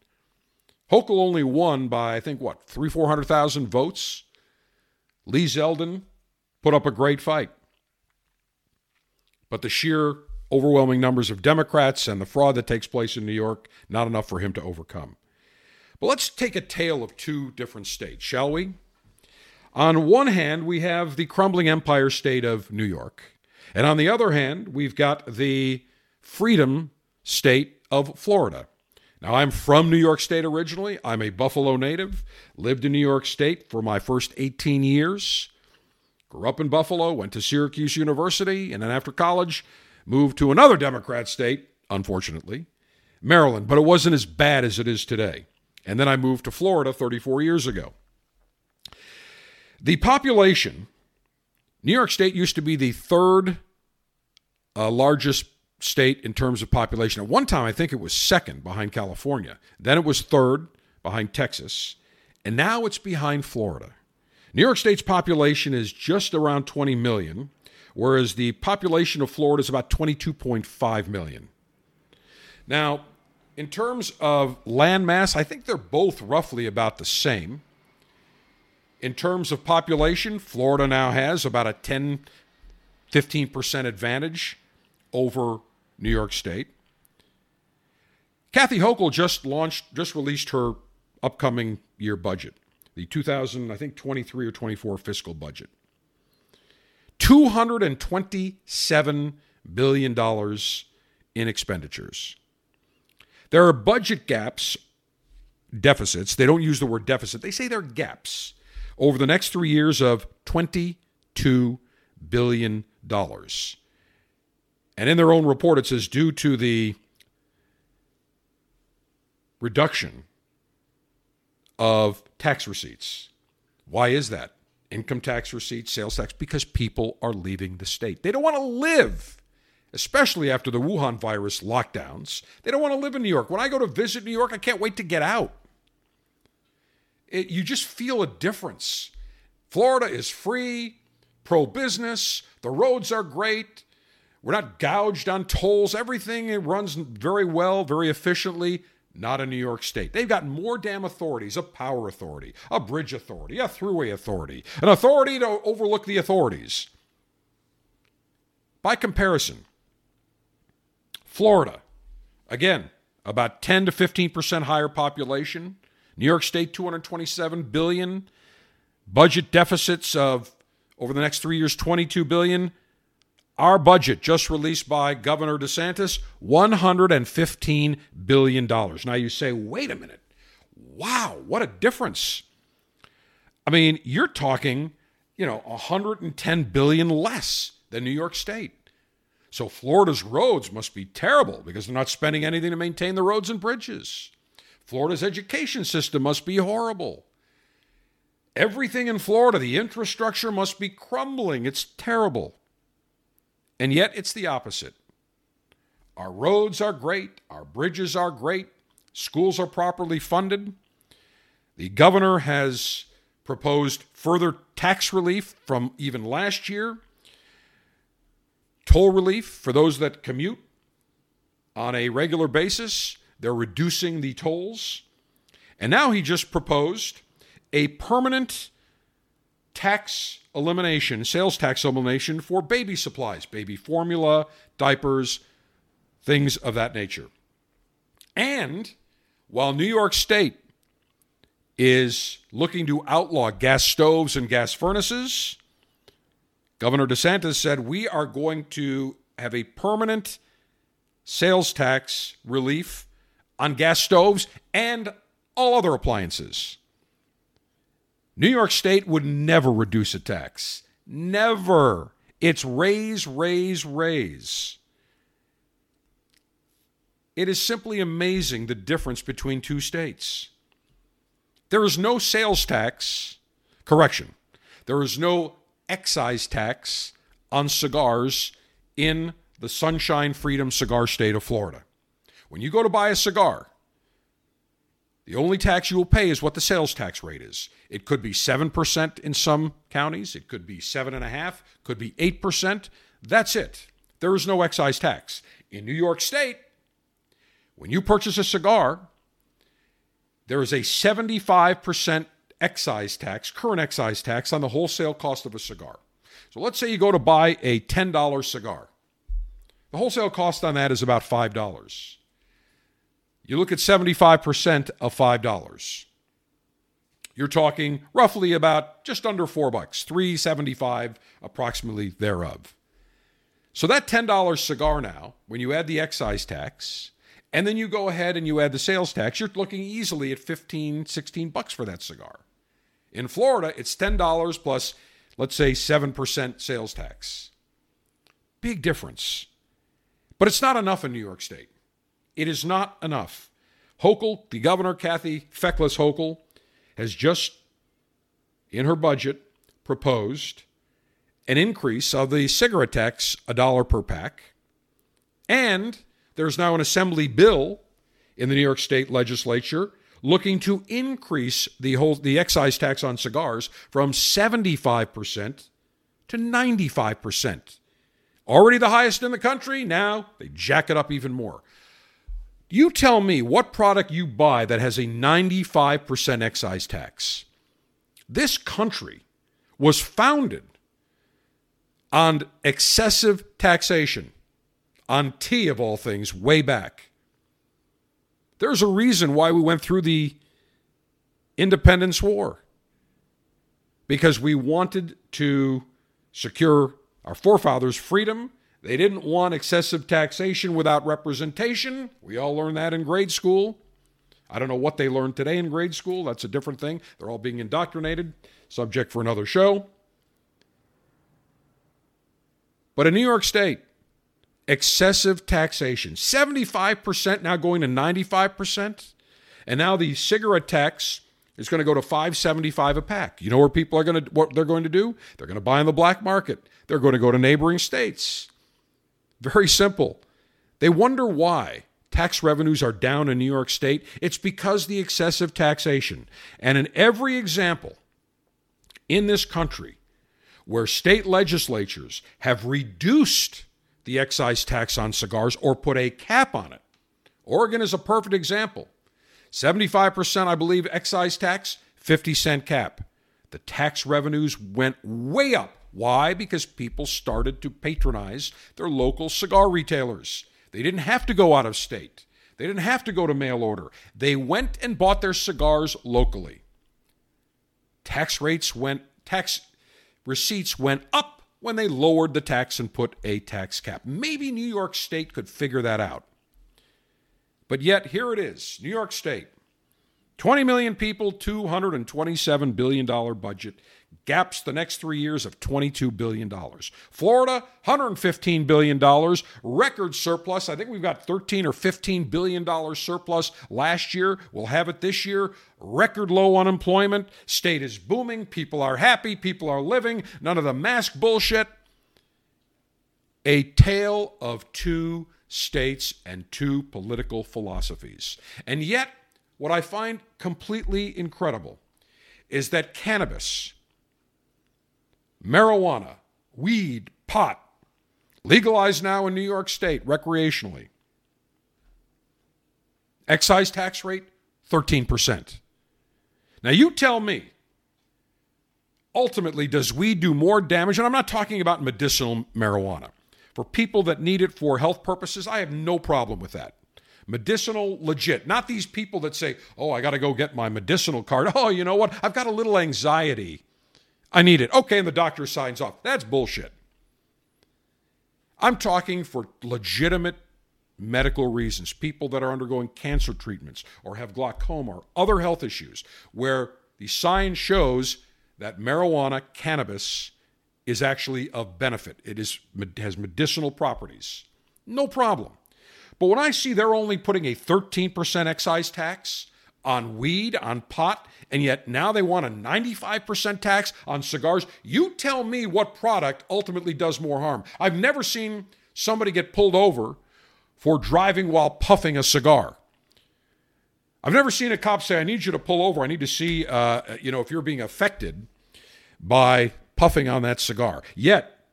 Hochul only won by, I think, what, three, four hundred thousand votes? Lee Zeldin put up a great fight. But the sheer overwhelming numbers of Democrats and the fraud that takes place in New York, not enough for him to overcome. But let's take a tale of two different states, shall we? On one hand, we have the crumbling empire state of New York. And on the other hand, we've got the freedom state of Florida. Now, I'm from New York State originally. I'm a Buffalo native, lived in New York State for my first eighteen years, grew up in Buffalo, went to Syracuse University, and then after college, moved to another Democrat state, unfortunately, Maryland. But it wasn't as bad as it is today. And then I moved to Florida thirty-four years ago. The population, New York State used to be the third uh, largest state in terms of population. At one time, I think it was second behind California. Then it was third behind Texas. And now it's behind Florida. New York State's population is just around twenty million, whereas the population of Florida is about twenty-two point five million. Now, in terms of land mass, I think they're both roughly about the same. In terms of population, Florida now has about a ten, fifteen percent advantage over New York State. Kathy Hochul just launched, just released her upcoming year budget, the two thousand, I think, twenty-three or twenty-four fiscal budget. two hundred twenty-seven billion dollars in expenditures. There are budget gaps, deficits. They don't use the word deficit. They say they're gaps over the next three years of twenty-two billion dollars. And in their own report, it says due to the reduction of tax receipts. Why is that? Income tax receipts, sales tax, because people are leaving the state. They don't want to live, especially after the Wuhan virus lockdowns. They don't want to live in New York. When I go to visit New York, I can't wait to get out. It, you just feel a difference. Florida is free, pro-business, the roads are great, we're not gouged on tolls, everything it runs very well, very efficiently. Not in New York State. They've got more damn authorities, a power authority, a bridge authority, a thruway authority, an authority to overlook the authorities. By comparison, Florida, again, about ten to fifteen percent higher population. New York State, two hundred twenty-seven billion dollars. Budget deficits of, over the next three years, twenty-two billion dollars. Our budget, just released by Governor DeSantis, one hundred fifteen billion dollars. Now you say, wait a minute. Wow, what a difference. I mean, you're talking, you know, one hundred ten billion dollars less than New York State. So Florida's roads must be terrible because they're not spending anything to maintain the roads and bridges. Florida's education system must be horrible. Everything in Florida, the infrastructure must be crumbling. It's terrible. And yet it's the opposite. Our roads are great. Our bridges are great. Schools are properly funded. The governor has proposed further tax relief from even last year. Toll relief for those that commute on a regular basis. They're reducing the tolls. And now he just proposed a permanent tax elimination, sales tax elimination for baby supplies, baby formula, diapers, things of that nature. And while New York State is looking to outlaw gas stoves and gas furnaces, Governor DeSantis said we are going to have a permanent sales tax relief on gas stoves and all other appliances. New York State would never reduce a tax. Never. It's raise, raise, raise. It is simply amazing the difference between two states. There is no sales tax. Correction. There is no excise tax on cigars in the Sunshine Freedom Cigar State of Florida. When you go to buy a cigar, the only tax you will pay is what the sales tax rate is. It could be seven percent in some counties. It could be seven point five percent, could be eight percent. That's it. There is no excise tax. In New York State, when you purchase a cigar, there is a seventy-five percent excise tax, current excise tax, on the wholesale cost of a cigar. So let's say you go to buy a ten dollar cigar. The wholesale cost on that is about five dollars. You look at seventy-five percent of five dollars. You're talking roughly about just under four bucks, three seventy-five approximately thereof. So that ten dollar cigar now, when you add the excise tax, and then you go ahead and you add the sales tax, you're looking easily at fifteen, sixteen bucks for that cigar. In Florida, it's ten dollars plus, let's say, seven percent sales tax. Big difference. But it's not enough in New York State. It is not enough. Hochul, the governor, Kathy Feckless Hochul, has just, in her budget, proposed an increase of the cigarette tax, a dollar per pack. And there's now an assembly bill in the New York State legislature looking to increase the whole, the excise tax on cigars from seventy-five percent to ninety-five percent. Already the highest in the country. Now they jack it up even more. You tell me what product you buy that has a ninety-five percent excise tax. This country was founded on excessive taxation, on tea of all things, way back. There's a reason why we went through the Independence War, because we wanted to secure our forefathers' freedom. They didn't want excessive taxation without representation. We all learned that in grade school. I don't know what they learned today in grade school. That's a different thing. They're all being indoctrinated. Subject for another show. But in New York State, excessive taxation. seventy-five percent now going to ninety-five percent. And now the cigarette tax is going to go to five seventy-five a pack. You know where people are going to, what they're going to do? They're going to buy in the black market. They're going to go to neighboring states. Very simple. They wonder why tax revenues are down in New York State. It's because the excessive taxation. And in every example in this country where state legislatures have reduced the excise tax on cigars or put a cap on it, Oregon is a perfect example. seventy-five percent, I believe, excise tax, fifty cent cap. The tax revenues went way up. Why? Because people started to patronize their local cigar retailers. They didn't have to go out of state. They didn't have to go to mail order. They went and bought their cigars locally. Tax rates went, tax receipts went up when they lowered the tax and put a tax cap. Maybe New York State could figure that out. But yet, here it is, New York State. twenty million people, two hundred twenty-seven billion dollars budget, gaps the next three years of twenty-two billion dollars. Florida, one hundred fifteen billion dollars, record surplus. I think we've got thirteen or fifteen billion dollars surplus last year. We'll have it this year. Record low unemployment. State is booming. People are happy. People are living. None of the mask bullshit. A tale of two states and two political philosophies. And yet, what I find completely incredible is that cannabis, marijuana, weed, pot, legalized now in New York State recreationally. Excise tax rate, thirteen percent. Now you tell me, ultimately, does weed do more damage? And I'm not talking about medicinal marijuana. For people that need it for health purposes, I have no problem with that. Medicinal, legit. Not these people that say, oh, I got to go get my medicinal card. Oh, you know what? I've got a little anxiety. I need it. Okay, and the doctor signs off. That's bullshit. I'm talking for legitimate medical reasons. People that are undergoing cancer treatments or have glaucoma or other health issues where the science shows that marijuana, cannabis, is actually of benefit. It is, has medicinal properties. No problem. But when I see they're only putting a thirteen percent excise tax on weed, on pot, and yet now they want a ninety-five percent tax on cigars, you tell me what product ultimately does more harm. I've never seen somebody get pulled over for driving while puffing a cigar. I've never seen a cop say, I need you to pull over. I need to see, uh, you know, if you're being affected by puffing on that cigar. Yet,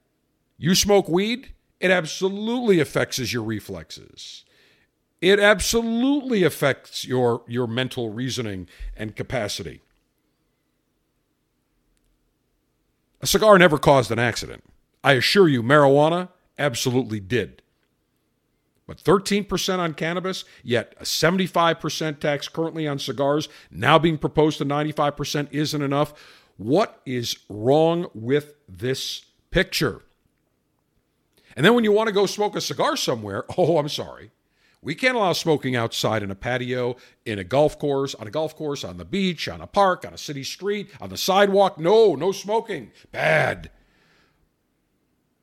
you smoke weed, it absolutely affects your reflexes. It absolutely affects your, your mental reasoning and capacity. A cigar never caused an accident. I assure you, marijuana absolutely did. But thirteen percent on cannabis, yet a seventy-five percent tax currently on cigars, now being proposed to ninety-five percent isn't enough. What is wrong with this picture? And then when you want to go smoke a cigar somewhere, oh, I'm sorry. We can't allow smoking outside in a patio, in a golf course, on a golf course, on the beach, on a park, on a city street, on the sidewalk. No, no smoking. Bad.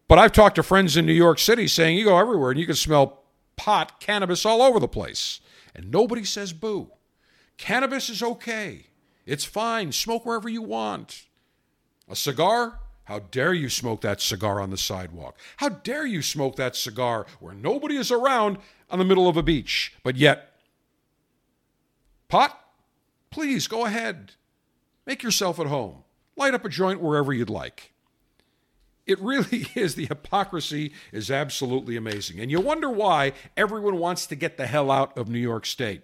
But I've talked to friends in New York City saying you go everywhere and you can smell pot, cannabis all over the place. And nobody says boo. Cannabis is okay. It's fine. Smoke wherever you want. A cigar? How dare you smoke that cigar on the sidewalk? How dare you smoke that cigar where nobody is around on the middle of a beach? But yet, pot? Please, go ahead. Make yourself at home. Light up a joint wherever you'd like. It really is. The hypocrisy is absolutely amazing. And you wonder why everyone wants to get the hell out of New York State.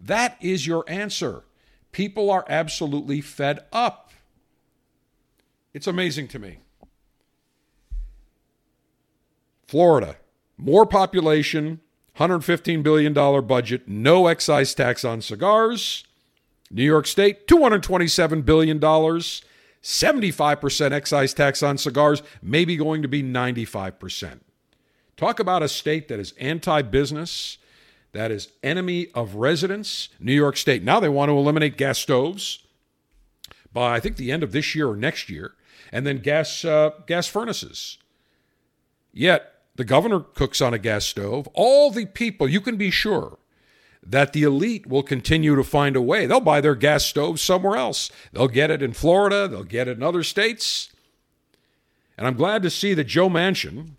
That is your answer. People are absolutely fed up. It's amazing to me. Florida, more population, one hundred fifteen billion dollars budget, no excise tax on cigars. New York State, two hundred twenty-seven billion dollars, seventy-five percent excise tax on cigars, maybe going to be ninety-five percent. Talk about a state that is anti-business, that is enemy of residents. New York State, now they want to eliminate gas stoves by, I think, the end of this year or next year, and then gas uh, gas furnaces. Yet, the governor cooks on a gas stove. All the people, you can be sure that the elite will continue to find a way. They'll buy their gas stove somewhere else. They'll get it in Florida. They'll get it in other states. And I'm glad to see that Joe Manchin,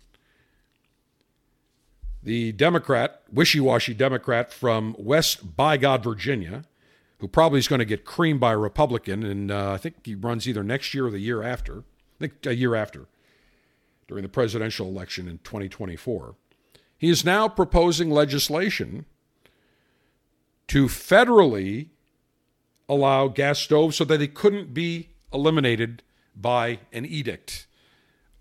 the Democrat, wishy-washy Democrat from West by God, Virginia, who probably is going to get creamed by a Republican, and uh, I think he runs either next year or the year after, I think a year after, during the presidential election in twenty twenty-four. He is now proposing legislation to federally allow gas stoves so that they couldn't be eliminated by an edict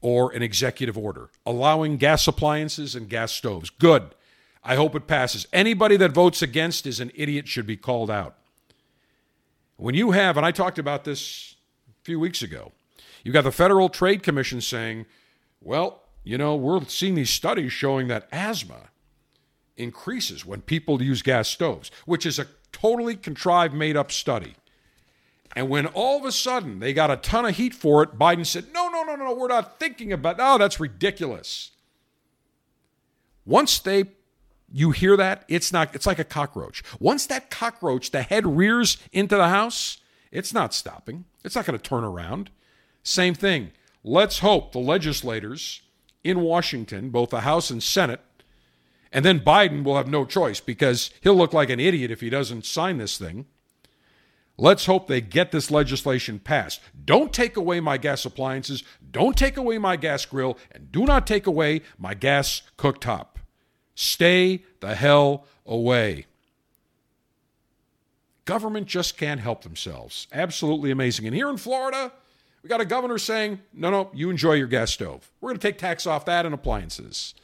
or an executive order, allowing gas appliances and gas stoves. Good. I hope it passes. Anybody that votes against is an idiot, should be called out. When you have, and I talked about this a few weeks ago, you've got the Federal Trade Commission saying, well, you know, we're seeing these studies showing that asthma increases when people use gas stoves, which is a totally contrived, made-up study. And when all of a sudden they got a ton of heat for it, Biden said, no, no, no, no, we're not thinking about that. Oh, that's ridiculous. Once they You hear that? It's not. It's like a cockroach. Once that cockroach, the head rears into the house, it's not stopping. It's not going to turn around. Same thing. Let's hope the legislators in Washington, both the House and Senate, and then Biden will have no choice because he'll look like an idiot if he doesn't sign this thing. Let's hope they get this legislation passed. Don't take away my gas appliances. Don't take away my gas grill. And do not take away my gas cooktop. Stay the hell away. Government just can't help themselves. Absolutely amazing. And here in Florida, we got a governor saying, no, no, you enjoy your gas stove. We're going to take tax off that and appliances.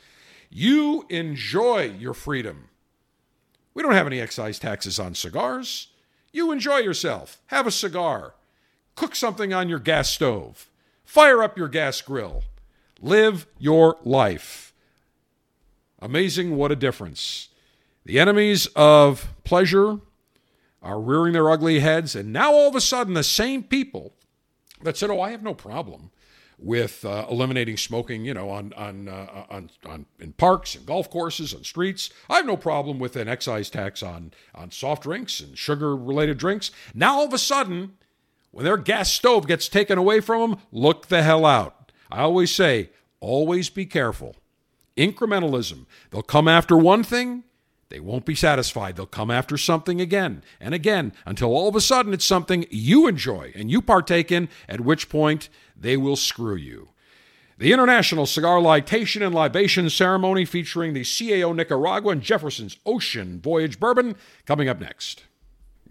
You enjoy your freedom. We don't have any excise taxes on cigars. You enjoy yourself. Have a cigar. Cook something on your gas stove. Fire up your gas grill. Live your life. Amazing what a difference. The enemies of pleasure are rearing their ugly heads, and now all of a sudden the same people that said, oh, I have no problem with uh, eliminating smoking, you know, on on, uh, on on in parks and golf courses and streets. I have no problem with an excise tax on, on soft drinks and sugar-related drinks. Now all of a sudden, when their gas stove gets taken away from them, look the hell out. I always say, always be careful. incrementalism. They'll come after one thing. They won't be satisfied. They'll come after something again and again until all of a sudden it's something you enjoy and you partake in, at which point they will screw you. The International Cigar Litation and Libation Ceremony featuring the C A O Nicaragua and Jefferson's Ocean Voyage Bourbon coming up next.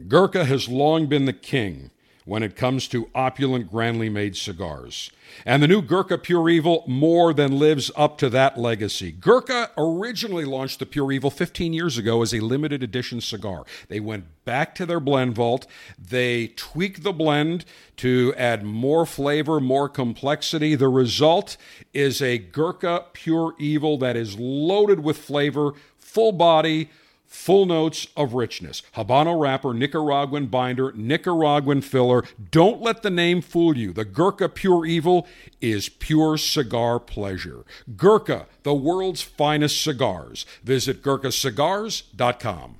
Gurkha has long been the king when it comes to opulent, grandly made cigars. And the new Gurkha Pure Evil more than lives up to that legacy. Gurkha originally launched the Pure Evil fifteen years ago as a limited edition cigar. They went back to their blend vault. They tweaked the blend to add more flavor, more complexity. The result is a Gurkha Pure Evil that is loaded with flavor, full body, full notes of richness. Habano wrapper, Nicaraguan binder, Nicaraguan filler. Don't let the name fool you. The Gurkha Pure Evil is pure cigar pleasure. Gurkha, the world's finest cigars. Visit Gurkha Cigars dot com.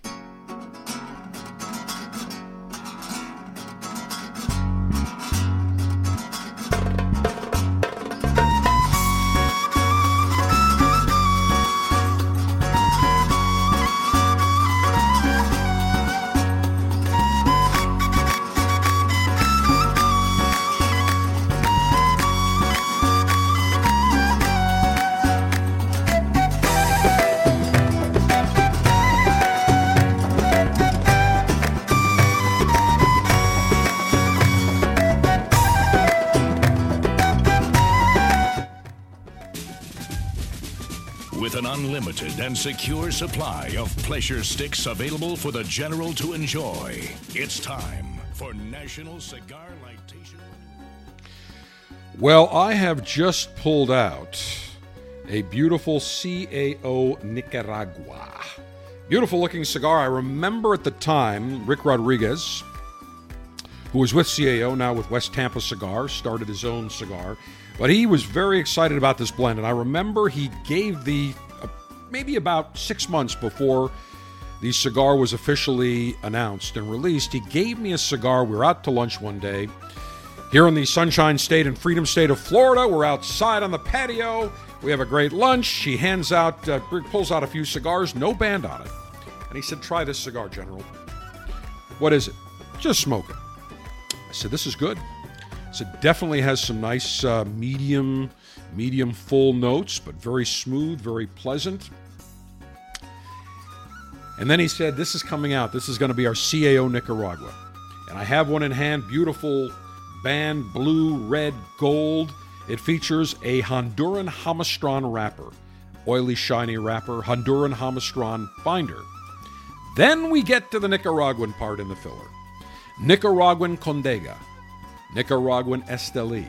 And secure supply of pleasure sticks available for the general to enjoy. It's time for National Cigar Litation. Well, I have just pulled out a beautiful C A O Nicaragua. Beautiful looking cigar. I remember at the time, Rick Rodriguez, who was with C A O, now with West Tampa Cigar, started his own cigar. But he was very excited about this blend. And I remember he gave the maybe about six months before the cigar was officially announced and released, he gave me a cigar. We were out to lunch one day here in the Sunshine State and Freedom State of Florida. We're outside on the patio. We have a great lunch. He hands out, uh, pulls out a few cigars, no band on it. And he said, "Try this cigar, General." "What is it?" "Just smoke it." I said, "This is good." I said, "Definitely has some nice uh, medium, medium full notes, but very smooth, very pleasant." And then he said, "This is coming out. This is going to be our C A O Nicaragua." And I have one in hand, beautiful band, blue, red, gold. It features a Honduran Hamastron wrapper, oily, shiny wrapper, Honduran Hamastron binder. Then we get to the Nicaraguan part in the filler. Nicaraguan Condega, Nicaraguan Esteli,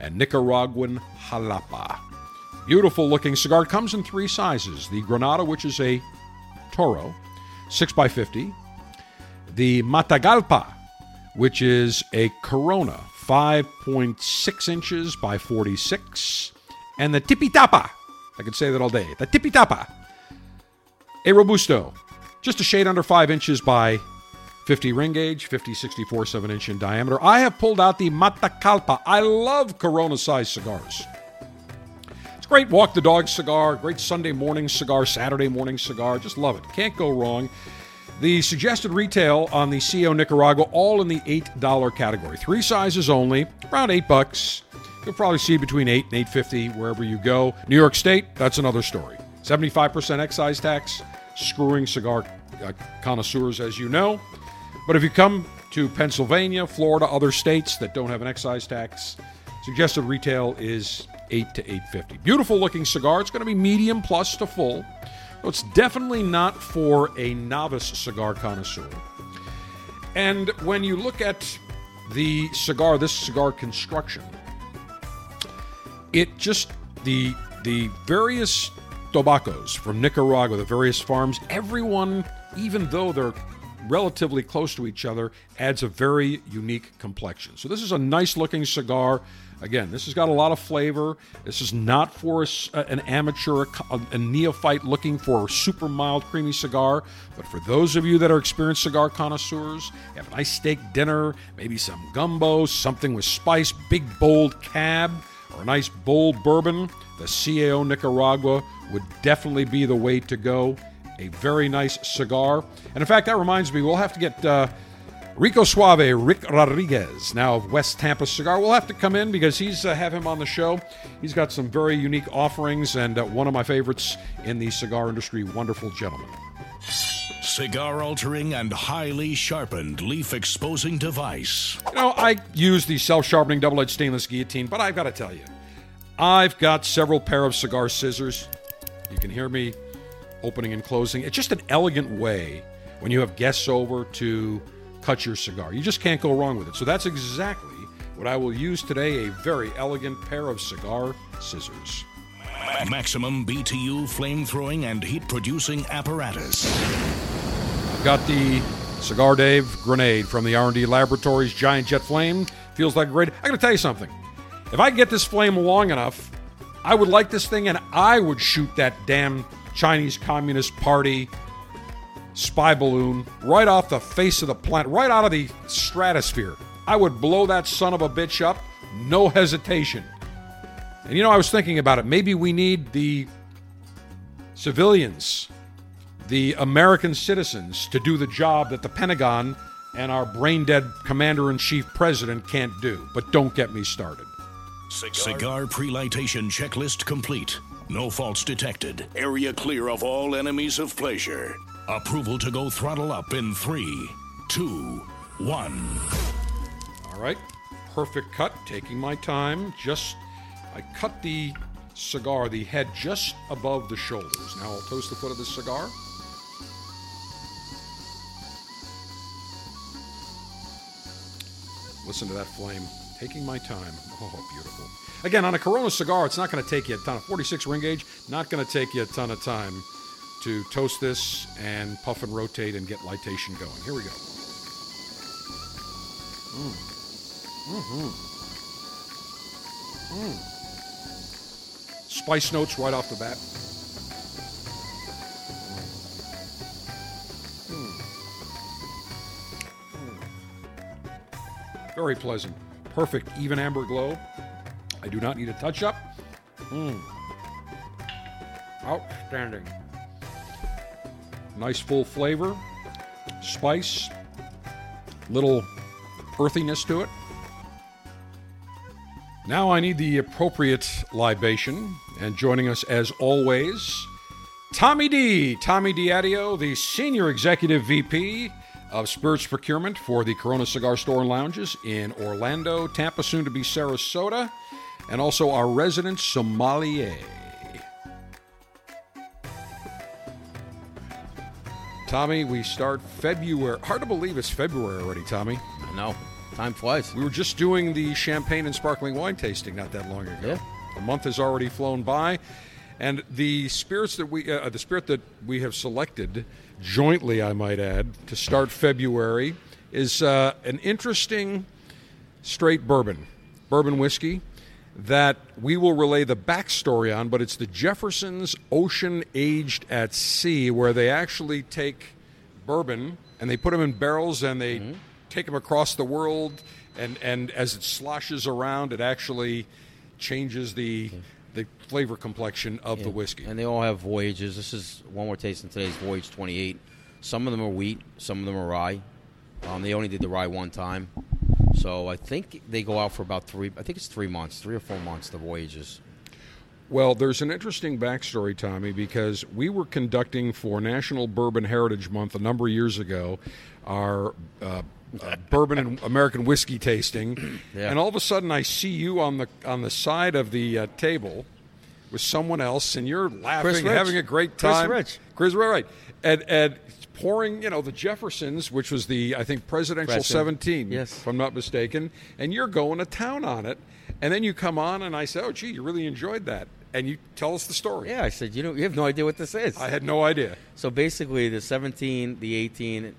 and Nicaraguan Jalapa. Beautiful looking cigar. It comes in three sizes. The Granada, which is a Toro, six by fifty. The Matagalpa, which is a Corona, five point six inches by forty-six. And the Tipitapa, I could say that all day. The Tipitapa, a Robusto, just a shade under five inches by fifty ring gauge, fifty, sixty-four, seven inch in diameter. I have pulled out the Matagalpa. I love Corona-sized cigars. It's a great walk-the-dog cigar, great Sunday morning cigar, Saturday morning cigar. Just love it. Can't go wrong. The suggested retail on the C A O Nicaragua, all in the eight dollar category. Three sizes only, around eight bucks. You'll probably see between eight and eight fifty wherever you go. New York State, that's another story. seventy-five percent excise tax, screwing cigar uh, connoisseurs, as you know. But if you come to Pennsylvania, Florida, other states that don't have an excise tax, suggested retail is eight to eight fifty. Beautiful looking cigar. It's going to be medium plus to full. So it's definitely not for a novice cigar connoisseur. And when you look at the cigar, this cigar construction, it just, the the various tobaccos from Nicaragua, the various farms, everyone, even though they're relatively close to each other, adds a very unique complexion. So this is a nice-looking cigar. Again, this has got a lot of flavor. This is not for a, an amateur, a, a neophyte looking for a super mild, creamy cigar. But for those of you that are experienced cigar connoisseurs, have a nice steak dinner, maybe some gumbo, something with spice, big, bold cab, or a nice bold bourbon, the C A O Nicaragua would definitely be the way to go. A very nice cigar. And in fact, that reminds me, we'll have to get uh, Rico Suave, Rick Rodriguez, now of West Tampa Cigar. We'll have to come in because he's uh, have him on the show. He's got some very unique offerings and uh, one of my favorites in the cigar industry. Wonderful gentleman. Cigar altering and highly sharpened leaf exposing device. You know, I use the self-sharpening double-edged stainless guillotine, but I've got to tell you, I've got several pair of cigar scissors. You can hear me opening and closing. It's just an elegant way when you have guests over to cut your cigar. You just can't go wrong with it. So that's exactly what I will use today, a very elegant pair of cigar scissors. Maximum B T U flame-throwing and heat-producing apparatus. I've got the Cigar Dave grenade from the R and D Laboratories Giant Jet Flame. Feels like a great... I gotta tell you something. If I get this flame long enough, I would like this thing and I would shoot that damn Chinese Communist Party spy balloon right off the face of the planet, right out of the stratosphere. I would blow that son of a bitch up, no hesitation. And you know, I was thinking about it. Maybe we need the civilians, the American citizens, to do the job that the Pentagon and our brain-dead commander-in-chief president can't do. But don't get me started. Cigar, Cigar prelightation checklist complete. No faults detected. Area clear of all enemies of pleasure. Approval to go throttle up in three, two, one. All right. Perfect cut. Taking my time. Just... I cut the cigar, the head, just above the shoulders. Now I'll toast the foot of the cigar. Listen to that flame. Taking my time. Oh, beautiful. Again, on a Corona cigar, it's not going to take you a ton of... forty-six ring gauge, not going to take you a ton of time to toast this and puff and rotate and get litation going. Here we go. Mm. Mm-hmm. Mm. Spice notes right off the bat. Mm. Very pleasant. Perfect, even amber glow. I do not need a touch-up. Mm. Outstanding. Nice full flavor. Spice. Little earthiness to it. Now I need the appropriate libation, and joining us as always, Tommy D. Tommy Diadio, the Senior Executive V P of Spirits Procurement for the Corona Cigar Store and Lounges in Orlando, Tampa, soon to be Sarasota, and also our resident sommelier. Tommy, we start February. Hard to believe it's February already, Tommy. I know. Time flies. We were just doing the champagne and sparkling wine tasting not that long ago. Yeah. A month has already flown by, and the spirits that we, uh, the spirit that we have selected jointly, I might add, to start February is uh, an interesting straight bourbon, bourbon whiskey that we will relay the backstory on. But it's the Jefferson's Ocean Aged at Sea, where they actually take bourbon and they put them in barrels and they. Mm-hmm. Take them across the world, and, and as it sloshes around, it actually changes the the flavor complexion of yeah. the whiskey. And they all have voyages. This is one we're tasting today is Voyage twenty-eight. Some of them are wheat, some of them are rye. Um, they only did the rye one time, so I think they go out for about three. I think it's three months, three or four months. The voyages. Well, there's an interesting backstory, Tommy, because we were conducting for National Bourbon Heritage Month a number of years ago. Our uh, Uh, bourbon and American whiskey tasting, yeah. and all of a sudden I see you on the on the side of the uh, table with someone else, and you're laughing, having a great time. Chris Rich, Chris, right, right, and and pouring, you know, the Jeffersons, which was the I think presidential President. seventeen, yes, if I'm not mistaken, and you're going to town on it, and then you come on, and I say, oh, gee, you really enjoyed that. And you tell us the story. Yeah, I said, you know, you have no idea what this is. I had no idea. So basically, the seventeen, the eighteen,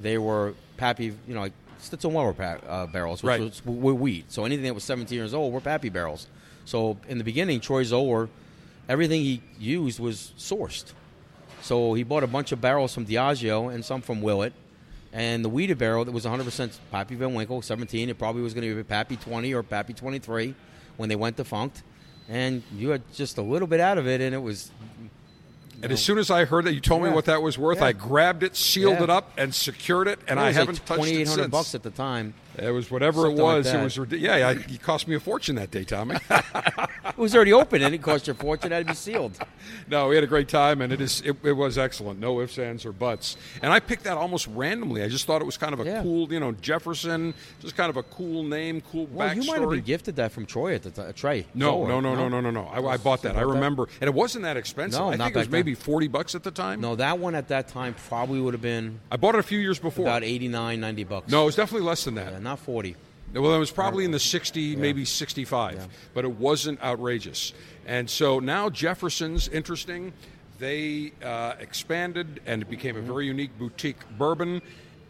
they were. Pappy, you know, like Stetson Weller uh, barrels, which right. was, were wheat. So anything that was seventeen years old were Pappy barrels. So in the beginning, Troy Zoller, everything he used was sourced. So he bought a bunch of barrels from Diageo and some from Willett. And the wheated barrel that was one hundred percent Pappy Van Winkle, seventeen, it probably was going to be Pappy twenty or Pappy twenty-three when they went defunct, and you had just a little bit out of it, and it was... And know, as soon as I heard it, you told yeah. me what that was worth, yeah. I grabbed it, sealed yeah. it up, and secured it, and it I haven't like touched it since. twenty-eight hundred bucks at the time. It was whatever Something it was. Like it was ridiculous. Yeah, yeah, it cost me a fortune that day, Tommy. It was already open, and it cost you a fortune. It had to be sealed. No, we had a great time, and it is it, it was excellent. No ifs, ands, or buts. And I picked that almost randomly. I just thought it was kind of a yeah. cool, you know, Jefferson, just kind of a cool name, cool well, backstory. You might have been gifted that from Troy at the time. Trey. No, no, no, no, no, no, no. I, I bought that. I remember. And it wasn't that expensive. No, I think not it was maybe then. forty bucks at the time. No, that one at that time probably would have been. I bought it a few years before. About eighty-nine, ninety bucks. No, it was definitely less than that. Yeah, not forty. Well, it was probably in the sixty, yeah. maybe sixty-five, yeah. but it wasn't outrageous. And so now Jefferson's interesting. They uh, expanded, and it became a very unique boutique bourbon.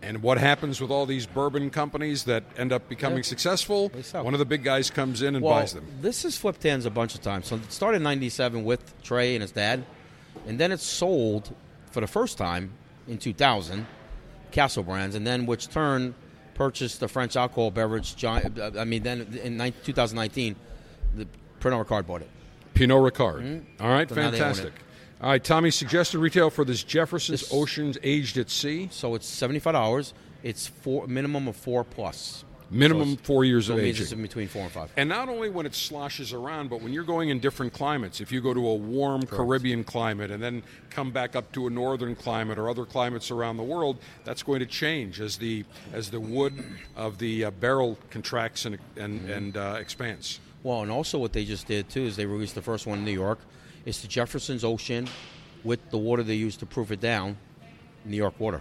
And what happens with all these bourbon companies that end up becoming yeah. successful? One of the big guys comes in and well, buys them. This has flipped hands a bunch of times. So it started in ninety-seven with Trey and his dad, and then it sold for the first time in two thousand, Castle Brands, and then which turned... purchased the French alcohol beverage giant. I mean, then in twenty nineteen, the Pernod Ricard bought it. Pernod Ricard. Mm-hmm. All right, so fantastic. All right, Tommy, suggested retail for this Jefferson's this, Oceans Aged at Sea. So it's seventy-five dollars. It's four, minimum of four plus. Minimum so four years so of aging. It's in between four and five. And not only when it sloshes around, but when you're going in different climates. If you go to a warm Correct. Caribbean climate and then come back up to a northern climate or other climates around the world, that's going to change as the as the wood of the uh, barrel contracts and and, mm-hmm. and uh, expands. Well, and also what they just did, too, is they released the first one in New York. It's the Jefferson's Ocean with the water they used to proof it down, New York water.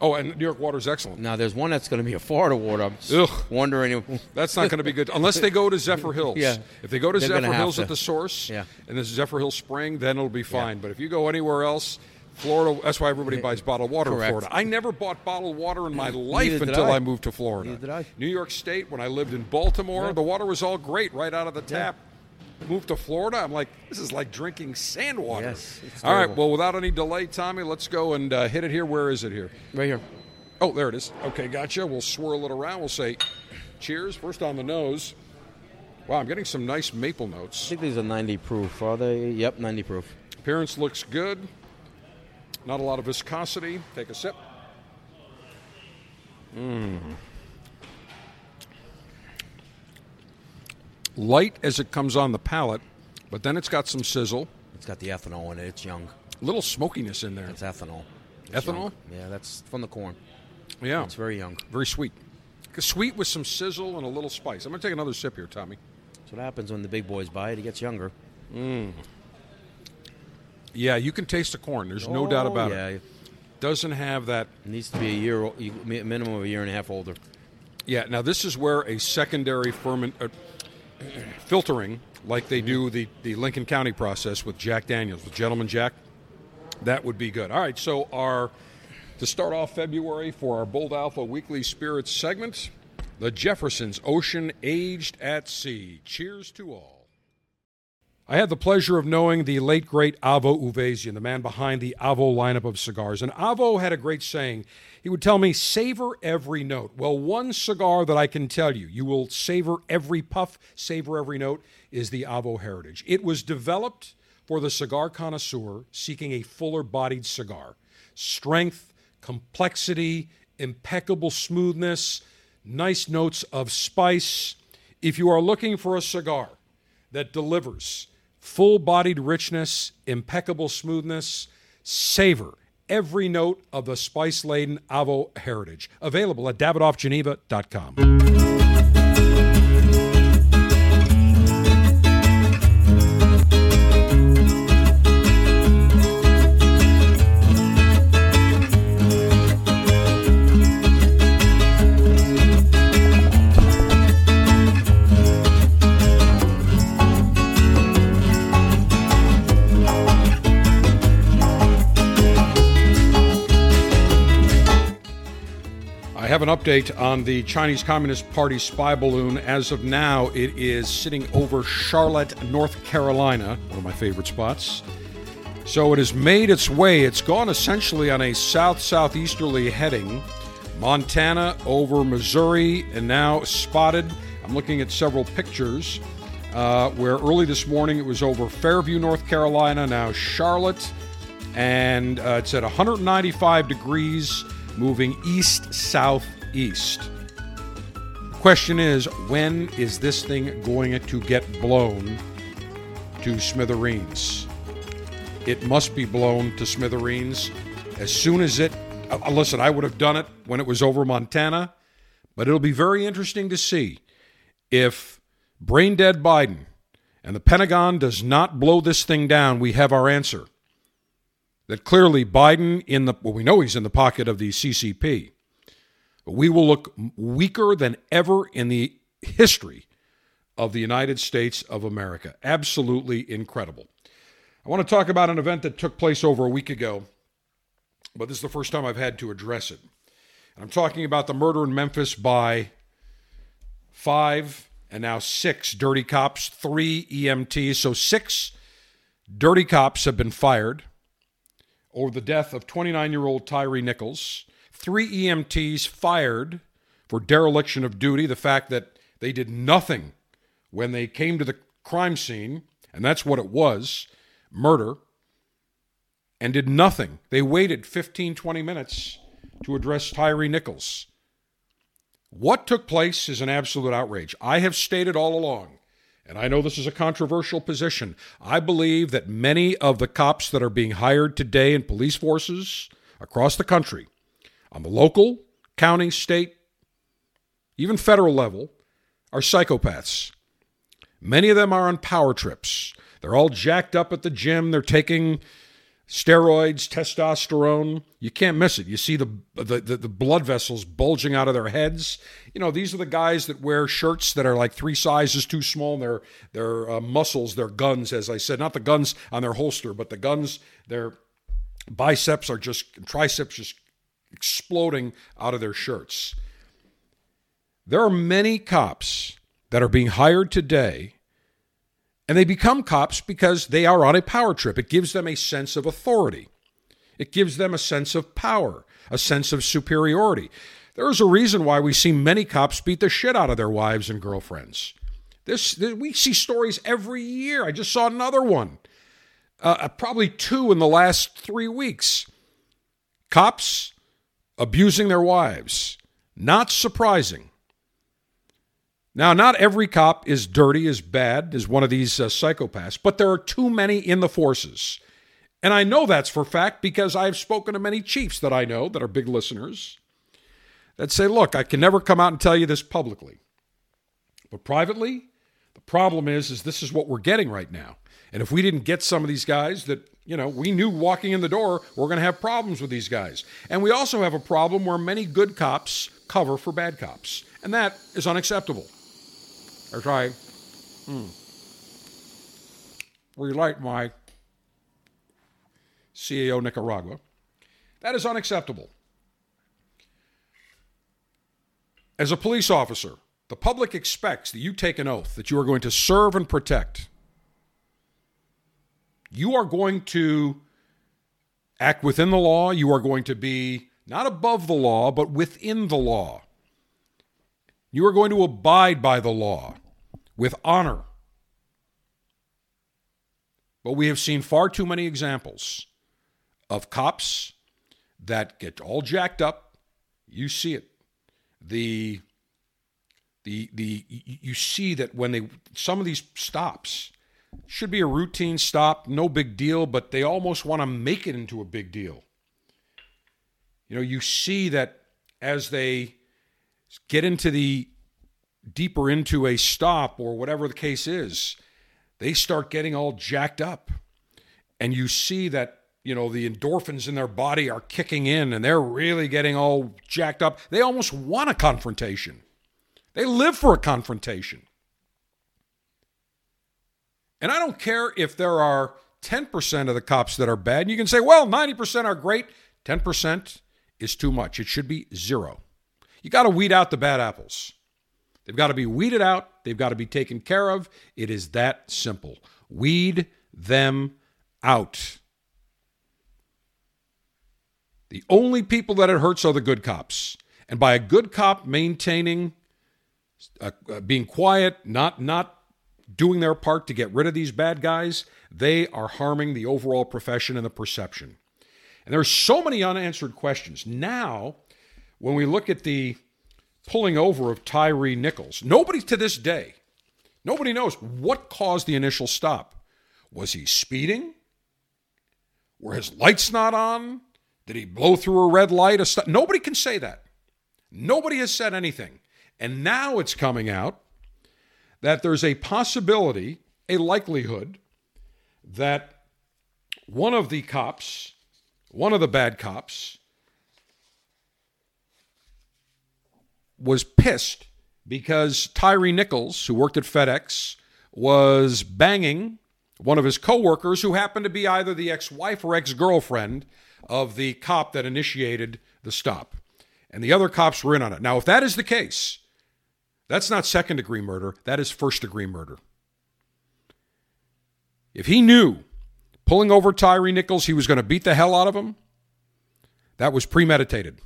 Oh, and New York water is excellent. Now, there's one that's going to be a Florida water. I'm just Ugh. wondering. If that's not going to be good. Unless they go to Zephyr Hills. Yeah. If they go to They're Zephyr Hills to. at the source yeah. and there's Zephyr Hills Spring, then it'll be fine. Yeah. But if you go anywhere else, Florida, that's why everybody buys bottled water Correct. in Florida. I never bought bottled water in my life Neither until I. I moved to Florida. Neither did I. New York State, when I lived in Baltimore, yeah. the water was all great right out of the yeah. tap. Moved to Florida, I'm like, this is like drinking sand water. Yes, all right, well, without any delay, Tommy, let's go and uh, hit it here. Where is it here? Right here. Oh, there it is. Okay, gotcha. We'll swirl it around. We'll say cheers. First on the nose. Wow, I'm getting some nice maple notes. I think these are ninety proof. Are they? Yep, ninety proof. Appearance looks good. Not a lot of viscosity. Take a sip. Mmm. Light as it comes on the palate, but then it's got some sizzle. It's got the ethanol in it. It's young. A little smokiness in there. It's ethanol. It's ethanol? Young. Yeah, that's from the corn. Yeah. It's very young. Very sweet. Sweet with some sizzle and a little spice. I'm going to take another sip here, Tommy. That's what happens when the big boys buy it. It gets younger. Mm. Yeah, you can taste the corn. There's oh, no doubt about yeah. it. Doesn't have that. It needs to be a year, minimum of a year and a half older. Yeah, now this is where a secondary ferment... Uh, filtering like they do the, the Lincoln County process with Jack Daniels, with Gentleman Jack, that would be good. All right, so our to start off February for our Bold Alpha Weekly Spirits segment, the Jefferson's Ocean Aged at Sea. Cheers to all. I had the pleasure of knowing the late, great Avo Uvesian, the man behind the Avo lineup of cigars. And Avo had a great saying. He would tell me, savor every note. Well, one cigar that I can tell you, you will savor every puff, savor every note, is the Avo Heritage. It was developed for the cigar connoisseur seeking a fuller-bodied cigar. Strength, complexity, impeccable smoothness, nice notes of spice. If you are looking for a cigar that delivers full-bodied richness, impeccable smoothness, savor every note of the spice-laden Avo Heritage. Available at Davidoff Geneva dot com. I have an update on the Chinese Communist Party spy balloon. As of now, it is sitting over Charlotte, North Carolina, one of my favorite spots. So it has made its way. It's gone essentially on a south-southeasterly heading, Montana over Missouri, and now spotted. I'm looking at several pictures. uh, where early this morning it was over Fairview, North Carolina, now Charlotte. And uh, it's at one hundred ninety-five degrees, moving east-southeast. The question is, when is this thing going to get blown to smithereens? It must be blown to smithereens as soon as it... Uh, listen, I would have done it when it was over Montana, but it'll be very interesting to see if brain-dead Biden and the Pentagon does not blow this thing down. We have our answer. That clearly Biden, in the well, we know he's in the pocket of the C C P. We will look weaker than ever in the history of the United States of America. Absolutely incredible. I want to talk about an event that took place over a week ago, but this is the first time I've had to address it. And I'm talking about the murder in Memphis by five and now six dirty cops, three E M Ts. So six dirty cops have been fired over the death of twenty-nine-year-old Tyre Nichols. Three E M Ts fired for dereliction of duty, the fact that they did nothing when they came to the crime scene, and that's what it was, murder, and did nothing. They waited fifteen, twenty minutes to address Tyre Nichols. What took place is an absolute outrage. I have stated all along, and I know this is a controversial position, I believe that many of the cops that are being hired today in police forces across the country, on the local, county, state, even federal level, are psychopaths. Many of them are on power trips. They're all jacked up at the gym. They're taking steroids, testosterone. You can't miss it. You see the, the, the, the blood vessels bulging out of their heads. You know, these are the guys that wear shirts that are like three sizes too small. Their, their uh, muscles, their guns, as I said, not the guns on their holster, but the guns, their biceps are just, triceps just exploding out of their shirts. There are many cops that are being hired today, and they become cops because they are on a power trip. It gives them a sense of authority. It gives them a sense of power, a sense of superiority. There is a reason why we see many cops beat the shit out of their wives and girlfriends. This, this we see stories every year. I just saw another one, uh, probably two in the last three weeks. Cops abusing their wives. Not surprising. Now, not every cop is dirty, is bad, is one of these uh, psychopaths, but there are too many in the forces. And I know that's for fact because I've spoken to many chiefs that I know that are big listeners that say, look, I can never come out and tell you this publicly. But privately, the problem is, is this is what we're getting right now. And if we didn't get some of these guys that, you know, we knew walking in the door, we're going to have problems with these guys. And we also have a problem where many good cops cover for bad cops. And that is unacceptable. Or try. Mm. Relight my C A O Nicaragua. That is unacceptable. As a police officer, the public expects that you take an oath that you are going to serve and protect. You are going to act within the law. You are going to be not above the law, but within the law. You are going to abide by the law with honor. But we have seen far too many examples of cops that get all jacked up. You see it. The, the, the, you see that when they, some of these stops should be a routine stop, no big deal, but they almost want to make it into a big deal. You know, you see that as they get into the deeper into a stop or whatever the case is, they start getting all jacked up. And you see that, you know, the endorphins in their body are kicking in and they're really getting all jacked up. They almost want a confrontation. They live for a confrontation. And I don't care if there are ten percent of the cops that are bad. You can say, well, ninety percent are great. ten percent is too much. It should be zero. You got to weed out the bad apples. They've got to be weeded out. They've got to be taken care of. It is that simple. Weed them out. The only people that it hurts are the good cops. And by a good cop maintaining, uh, uh, being quiet, not not doing their part to get rid of these bad guys, they are harming the overall profession and the perception. And there are so many unanswered questions. Now, when we look at the pulling over of Tyre Nichols, nobody to this day, nobody knows what caused the initial stop. Was he speeding? Were his lights not on? Did he blow through a red light? A st- Nobody can say that. Nobody has said anything. And now it's coming out that there's a possibility, a likelihood, that one of the cops, one of the bad cops, was pissed because Tyre Nichols, who worked at FedEx, was banging one of his coworkers who happened to be either the ex-wife or ex-girlfriend of the cop that initiated the stop. And the other cops were in on it. Now, if that is the case, that's not second-degree murder. That is first-degree murder. If he knew pulling over Tyre Nichols, he was going to beat the hell out of him, that was premeditated.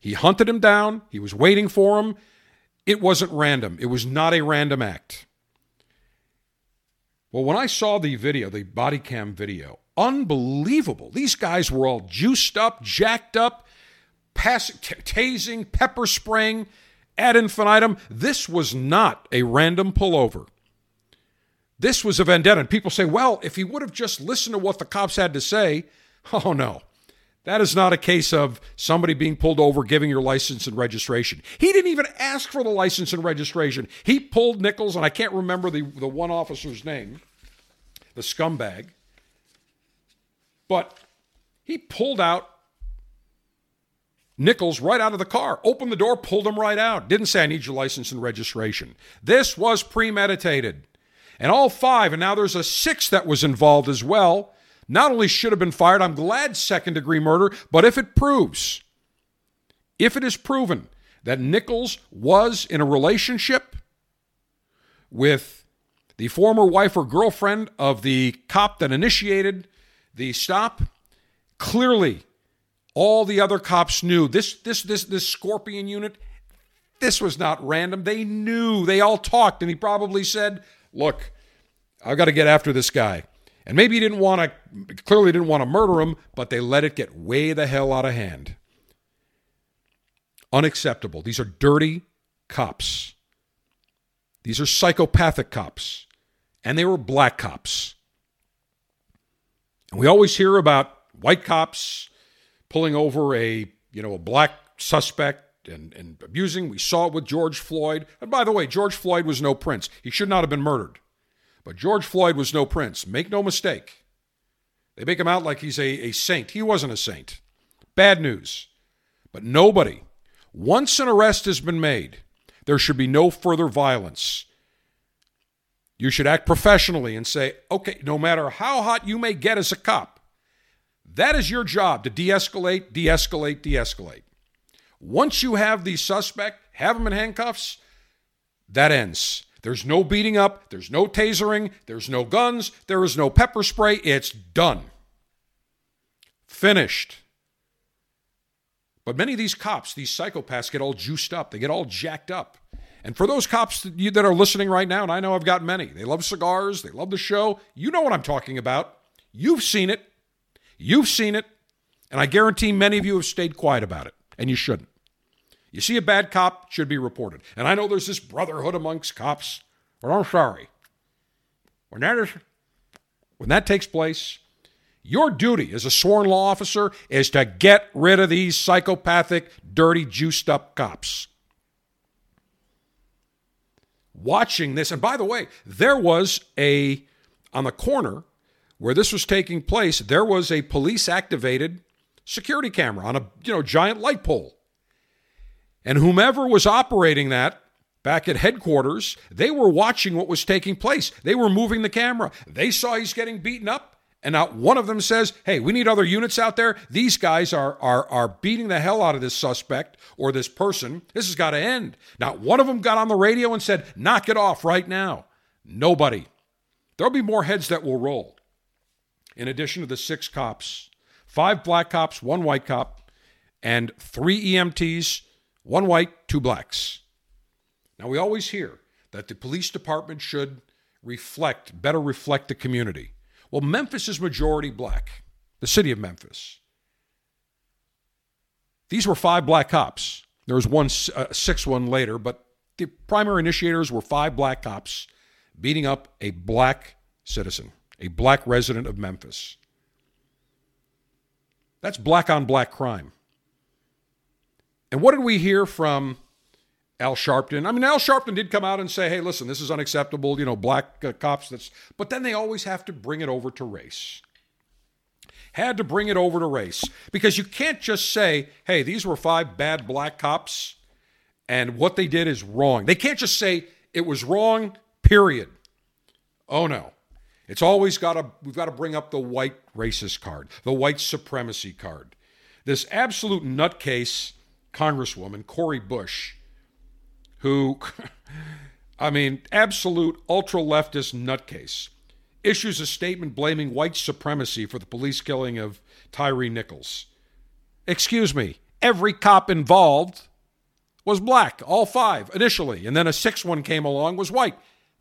He hunted him down. He was waiting for him. It wasn't random. It was not a random act. Well, when I saw the video, the body cam video, unbelievable. These guys were all juiced up, jacked up, pass- t- tasing, pepper spraying, ad infinitum. This was not a random pullover. This was a vendetta. And people say, well, if he would have just listened to what the cops had to say, oh no, that is not a case of somebody being pulled over, giving your license and registration. He didn't even ask for the license and registration. He pulled Nichols, and I can't remember the, the one officer's name, the scumbag, but he pulled out Nichols right out of the car, opened the door, pulled him right out. Didn't say, I need your license and registration. This was premeditated. And all five, and now there's a sixth that was involved as well, not only should have been fired, I'm glad second-degree murder, but if it proves, if it is proven that Nichols was in a relationship with the former wife or girlfriend of the cop that initiated the stop, clearly all the other cops knew. This, this, this, this Scorpion unit, this was not random. They knew. They all talked, and he probably said, look, I've got to get after this guy. And maybe he didn't want to, clearly didn't want to murder him, but they let it get way the hell out of hand. Unacceptable. These are dirty cops. These are psychopathic cops. And they were black cops. And we always hear about white cops pulling over a, you know, a black suspect. And, and abusing. We saw it with George Floyd. And by the way, George Floyd was no prince. He should not have been murdered. But George Floyd was no prince. Make no mistake. They make him out like he's a, a saint. He wasn't a saint. Bad news. But nobody. Once an arrest has been made, there should be no further violence. You should act professionally and say, okay, no matter how hot you may get as a cop, that is your job to de-escalate, de-escalate, de-escalate. Once you have the suspect, have him in handcuffs, that ends. There's no beating up. There's no tasering. There's no guns. There is no pepper spray. It's done. Finished. But many of these cops, these psychopaths, get all juiced up. They get all jacked up. And for those cops that, you, that are listening right now, and I know I've got many, they love cigars. They love the show. You know what I'm talking about. You've seen it. You've seen it. And I guarantee many of you have stayed quiet about it. And you shouldn't. You see a bad cop, should be reported. And I know there's this brotherhood amongst cops, but I'm sorry. When that is, when that takes place, your duty as a sworn law officer is to get rid of these psychopathic, dirty, juiced-up cops. Watching this, and by the way, there was a, on the corner where this was taking place, there was a police-activated security camera on a you know giant light pole. And whomever was operating that back at headquarters, they were watching what was taking place. They were moving the camera. They saw he's getting beaten up, and not one of them says, hey, we need other units out there. These guys are are are beating the hell out of this suspect or this person. This has got to end. Not one of them got on the radio and said, knock it off right now. Nobody. There'll be more heads that will roll. In addition to the six cops, five black cops, one white cop, and three E M Ts, one white, two blacks. Now, we always hear that the police department should reflect, better reflect the community. Well, Memphis is majority black, the city of Memphis. These were five black cops. There was one, uh, six one later, but the primary initiators were five black cops beating up a black citizen, a black resident of Memphis. That's black on black crime. And what did we hear from Al Sharpton? I mean, Al Sharpton did come out and say, hey, listen, this is unacceptable, you know, black uh, cops. That's. But then they always have to bring it over to race. Had to bring it over to race. Because you can't just say, hey, these were five bad black cops, and what they did is wrong. They can't just say it was wrong, period. Oh, no. It's always got to, we've got to bring up the white racist card, the white supremacy card. This absolute nutcase Congresswoman, Cori Bush, who, I mean, absolute ultra-leftist nutcase, issues a statement blaming white supremacy for the police killing of Tyre Nichols. Excuse me, every cop involved was black, all five initially, and then a sixth one came along, was white.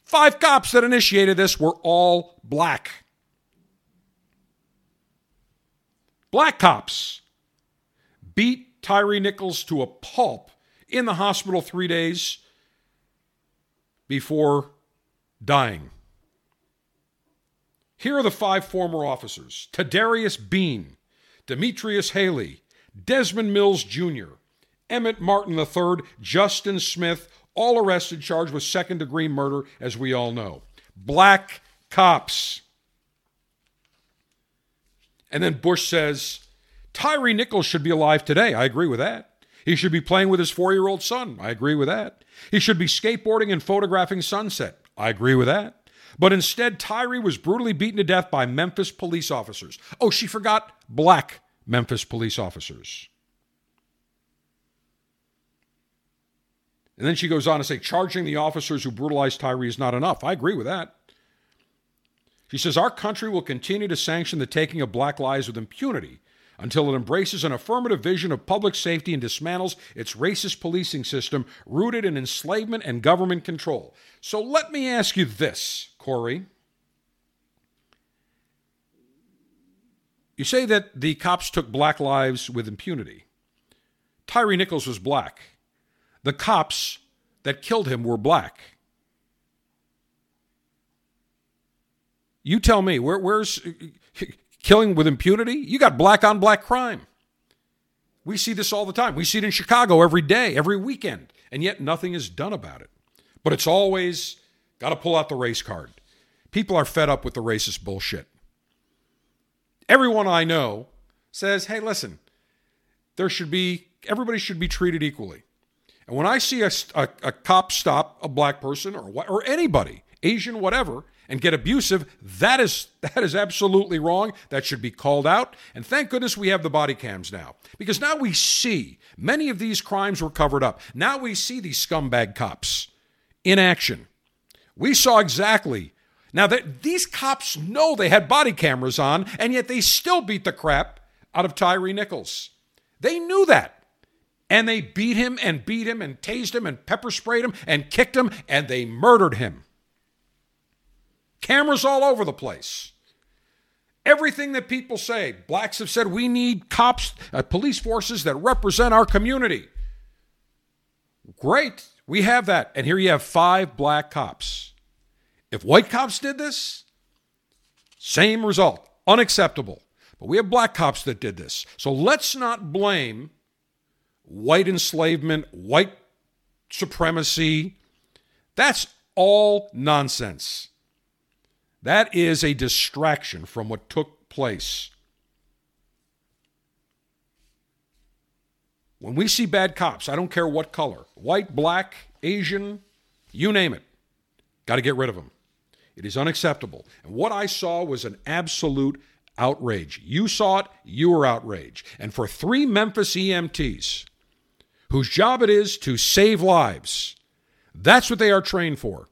Five cops that initiated this were all black. Black cops beat Tyre Nichols to a pulp in the hospital three days before dying. Here are the five former officers: Tadarius Bean, Demetrius Haley, Desmond Mills Junior, Emmett Martin the third, Justin Smith, all arrested, charged with second-degree murder, as we all know. Black cops. And then Bush says, Tyre Nichols should be alive today. I agree with that. He should be playing with his four-year-old son. I agree with that. He should be skateboarding and photographing sunset. I agree with that. But instead, Tyre was brutally beaten to death by Memphis police officers. Oh, she forgot black Memphis police officers. And then she goes on to say, charging the officers who brutalized Tyre is not enough. I agree with that. She says, our country will continue to sanction the taking of black lives with impunity until it embraces an affirmative vision of public safety and dismantles its racist policing system rooted in enslavement and government control. So let me ask you this, Corey. You say that the cops took black lives with impunity. Tyre Nichols was black. The cops that killed him were black. You tell me, where, where's... killing with impunity? You got black on black crime. We see this all the time. We see it in Chicago every day, every weekend, and yet nothing is done about it. But it's always got to pull out the race card. People are fed up with the racist bullshit. Everyone I know says, hey, listen, there should be, everybody should be treated equally. And when I see a, a, a cop stop a black person or or anybody, Asian, whatever, and get abusive, that is that is absolutely wrong. That should be called out. And thank goodness we have the body cams now. Because now we see many of these crimes were covered up. Now we see these scumbag cops in action. We saw exactly. Now, that these cops know they had body cameras on, and yet they still beat the crap out of Tyre Nichols. They knew that. And they beat him and beat him and tased him and pepper sprayed him and kicked him, and they murdered him. Cameras all over the place. Everything that people say, blacks have said, we need cops, uh, police forces that represent our community. Great, we have that. And here you have five black cops. If white cops did this, same result, unacceptable. But we have black cops that did this. So let's not blame white enslavement, white supremacy. That's all nonsense. That is a distraction from what took place. When we see bad cops, I don't care what color, white, black, Asian, you name it, got to get rid of them. It is unacceptable. And what I saw was an absolute outrage. You saw it, you were outraged. And for three Memphis E M Ts, whose job it is to save lives, that's what they are trained for,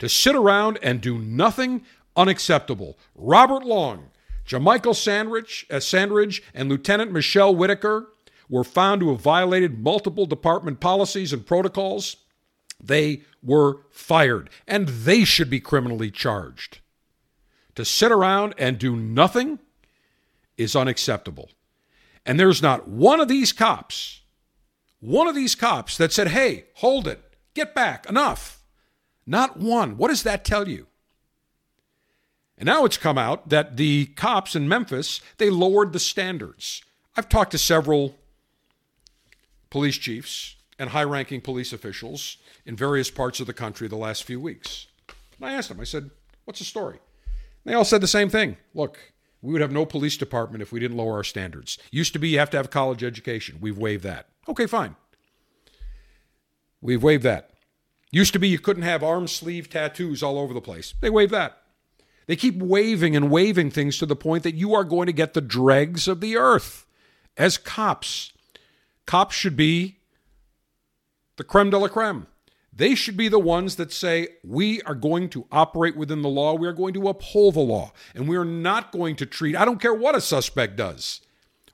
to sit around and do nothing. Unacceptable. Robert Long, Jermichael Sandridge, uh, Sandridge, and Lieutenant Michelle Whitaker were found to have violated multiple department policies and protocols They were fired, and they should be criminally charged. To sit around and do nothing is unacceptable. And there's not one of these cops, one of these cops that said, hey, hold it, get back, enough. Not one. What does that tell you? And now it's come out that the cops in Memphis, they lowered the standards. I've talked to several police chiefs and high-ranking police officials in various parts of the country the last few weeks. And I asked them, I said, what's the story? And they all said the same thing. Look, we would have no police department if we didn't lower our standards. Used to be you have to have college education. We've waived that. Okay, fine. We've waived that. Used to be you couldn't have arm sleeve tattoos all over the place. They waived that. They keep waiving and waiving things to the point that you are going to get the dregs of the earth as cops. Cops should be the creme de la creme. They should be the ones that say, we are going to operate within the law, we are going to uphold the law, and we are not going to treat, I don't care what a suspect does.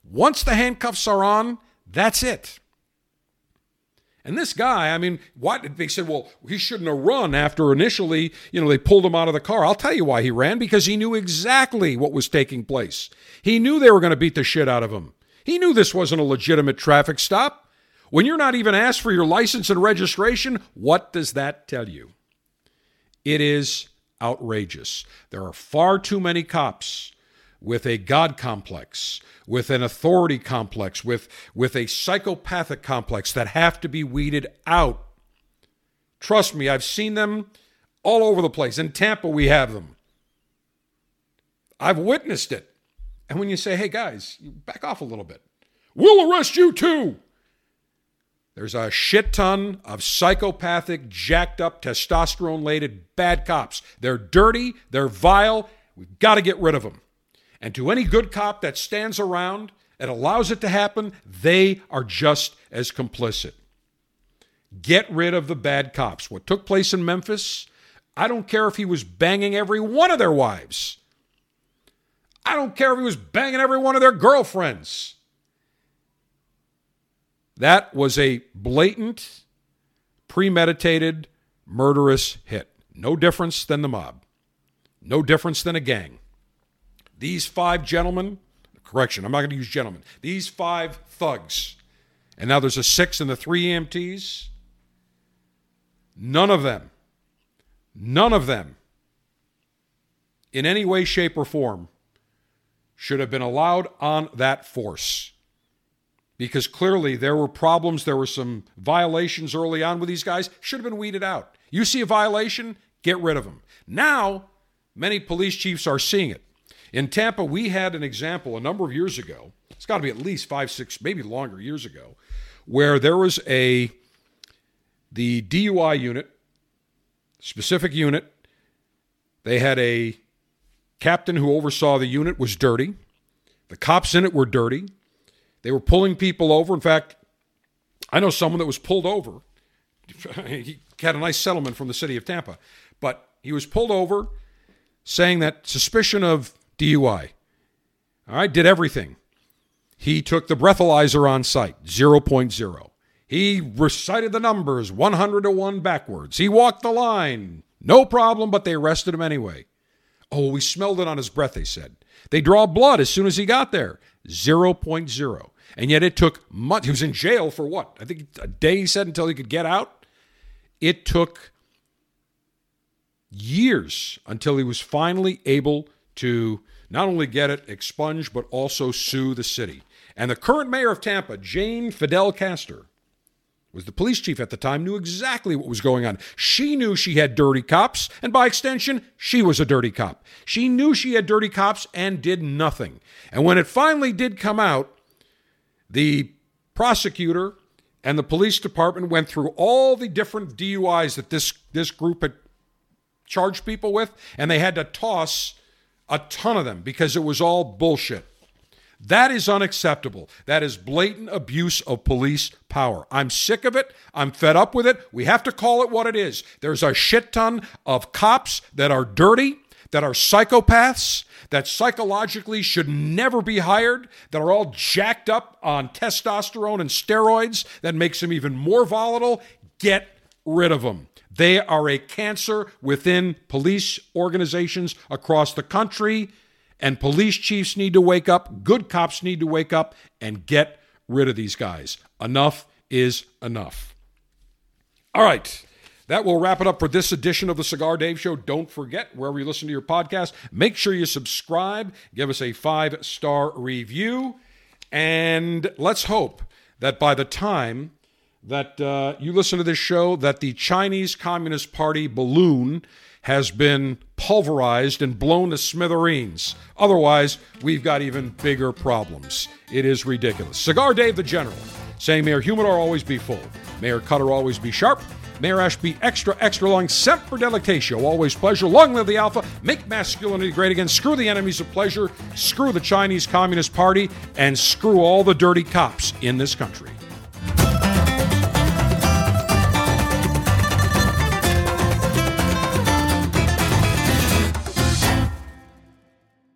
Once the handcuffs are on, that's it. And this guy, I mean, what they said, well, he shouldn't have run after initially, you know, they pulled him out of the car. I'll tell you why he ran, because he knew exactly what was taking place. He knew they were going to beat the shit out of him. He knew this wasn't a legitimate traffic stop. When you're not even asked for your license and registration, what does that tell you? It is outrageous. There are far too many cops with a God complex, with an authority complex, with, with a psychopathic complex that have to be weeded out. Trust me, I've seen them all over the place. In Tampa, we have them. I've witnessed it. And when you say, hey, guys, back off a little bit. We'll arrest you, too. There's a shit ton of psychopathic, jacked up, testosterone-laden bad cops. They're dirty. They're vile. We've got to get rid of them. And to any good cop that stands around and allows it to happen, they are just as complicit. Get rid of the bad cops. What took place in Memphis, I don't care if he was banging every one of their wives. I don't care if he was banging every one of their girlfriends. That was a blatant, premeditated, murderous hit. No difference than the mob. No difference than a gang. These five gentlemen, correction, I'm not going to use gentlemen, these five thugs, and now there's a six and the three E M Ts, none of them, none of them in any way, shape, or form should have been allowed on that force because clearly there were problems, there were some violations early on with these guys, should have been weeded out. You see a violation, get rid of them. Now, many police chiefs are seeing it. In Tampa, we had an example a number of years ago. It's got to be at least five, six, maybe longer years ago, where there was a, the D U I unit, specific unit. They had a captain who oversaw the unit was dirty. The cops in it were dirty. They were pulling people over. In fact, I know someone that was pulled over. He had a nice settlement from the city of Tampa, but he was pulled over saying that suspicion of D U I. All right, did everything. He took the breathalyzer on site, zero point zero. He recited the numbers, one hundred to one backwards. He walked the line, no problem, but they arrested him anyway. Oh, we smelled it on his breath, they said. They draw blood as soon as he got there, zero point zero. And yet it took much. He was in jail for what? I think a day, he said, until he could get out. It took years until he was finally able to not only get it expunged, but also sue the city. And the current mayor of Tampa, Jane Fidel Castor, was the police chief at the time, knew exactly what was going on. She knew she had dirty cops, and by extension, she was a dirty cop. She knew she had dirty cops and did nothing. And when it finally did come out, the prosecutor and the police department went through all the different D U Is that this, this group had charged people with, and they had to toss a ton of them because it was all bullshit. That is unacceptable. That is blatant abuse of police power. I'm sick of it. I'm fed up with it. We have to call it what it is. There's a shit ton of cops that are dirty, that are psychopaths, that psychologically should never be hired, that are all jacked up on testosterone and steroids. That makes them even more volatile. Get rid of them. They are a cancer within police organizations across the country, and police chiefs need to wake up, good cops need to wake up, and get rid of these guys. Enough is enough. All right. That will wrap it up for this edition of the Cigar Dave Show. Don't forget, wherever you listen to your podcast, make sure you subscribe, give us a five-star review, and let's hope that by the time that uh, you listen to this show, that the Chinese Communist Party balloon has been pulverized and blown to smithereens. Otherwise, we've got even bigger problems. It is ridiculous. Cigar Dave the General saying, may our humidor always be full, may our cutter always be sharp, may our ash be extra, extra long, semper delectatio, always pleasure, long live the alpha, make masculinity great again, screw the enemies of pleasure, screw the Chinese Communist Party, and screw all the dirty cops in this country.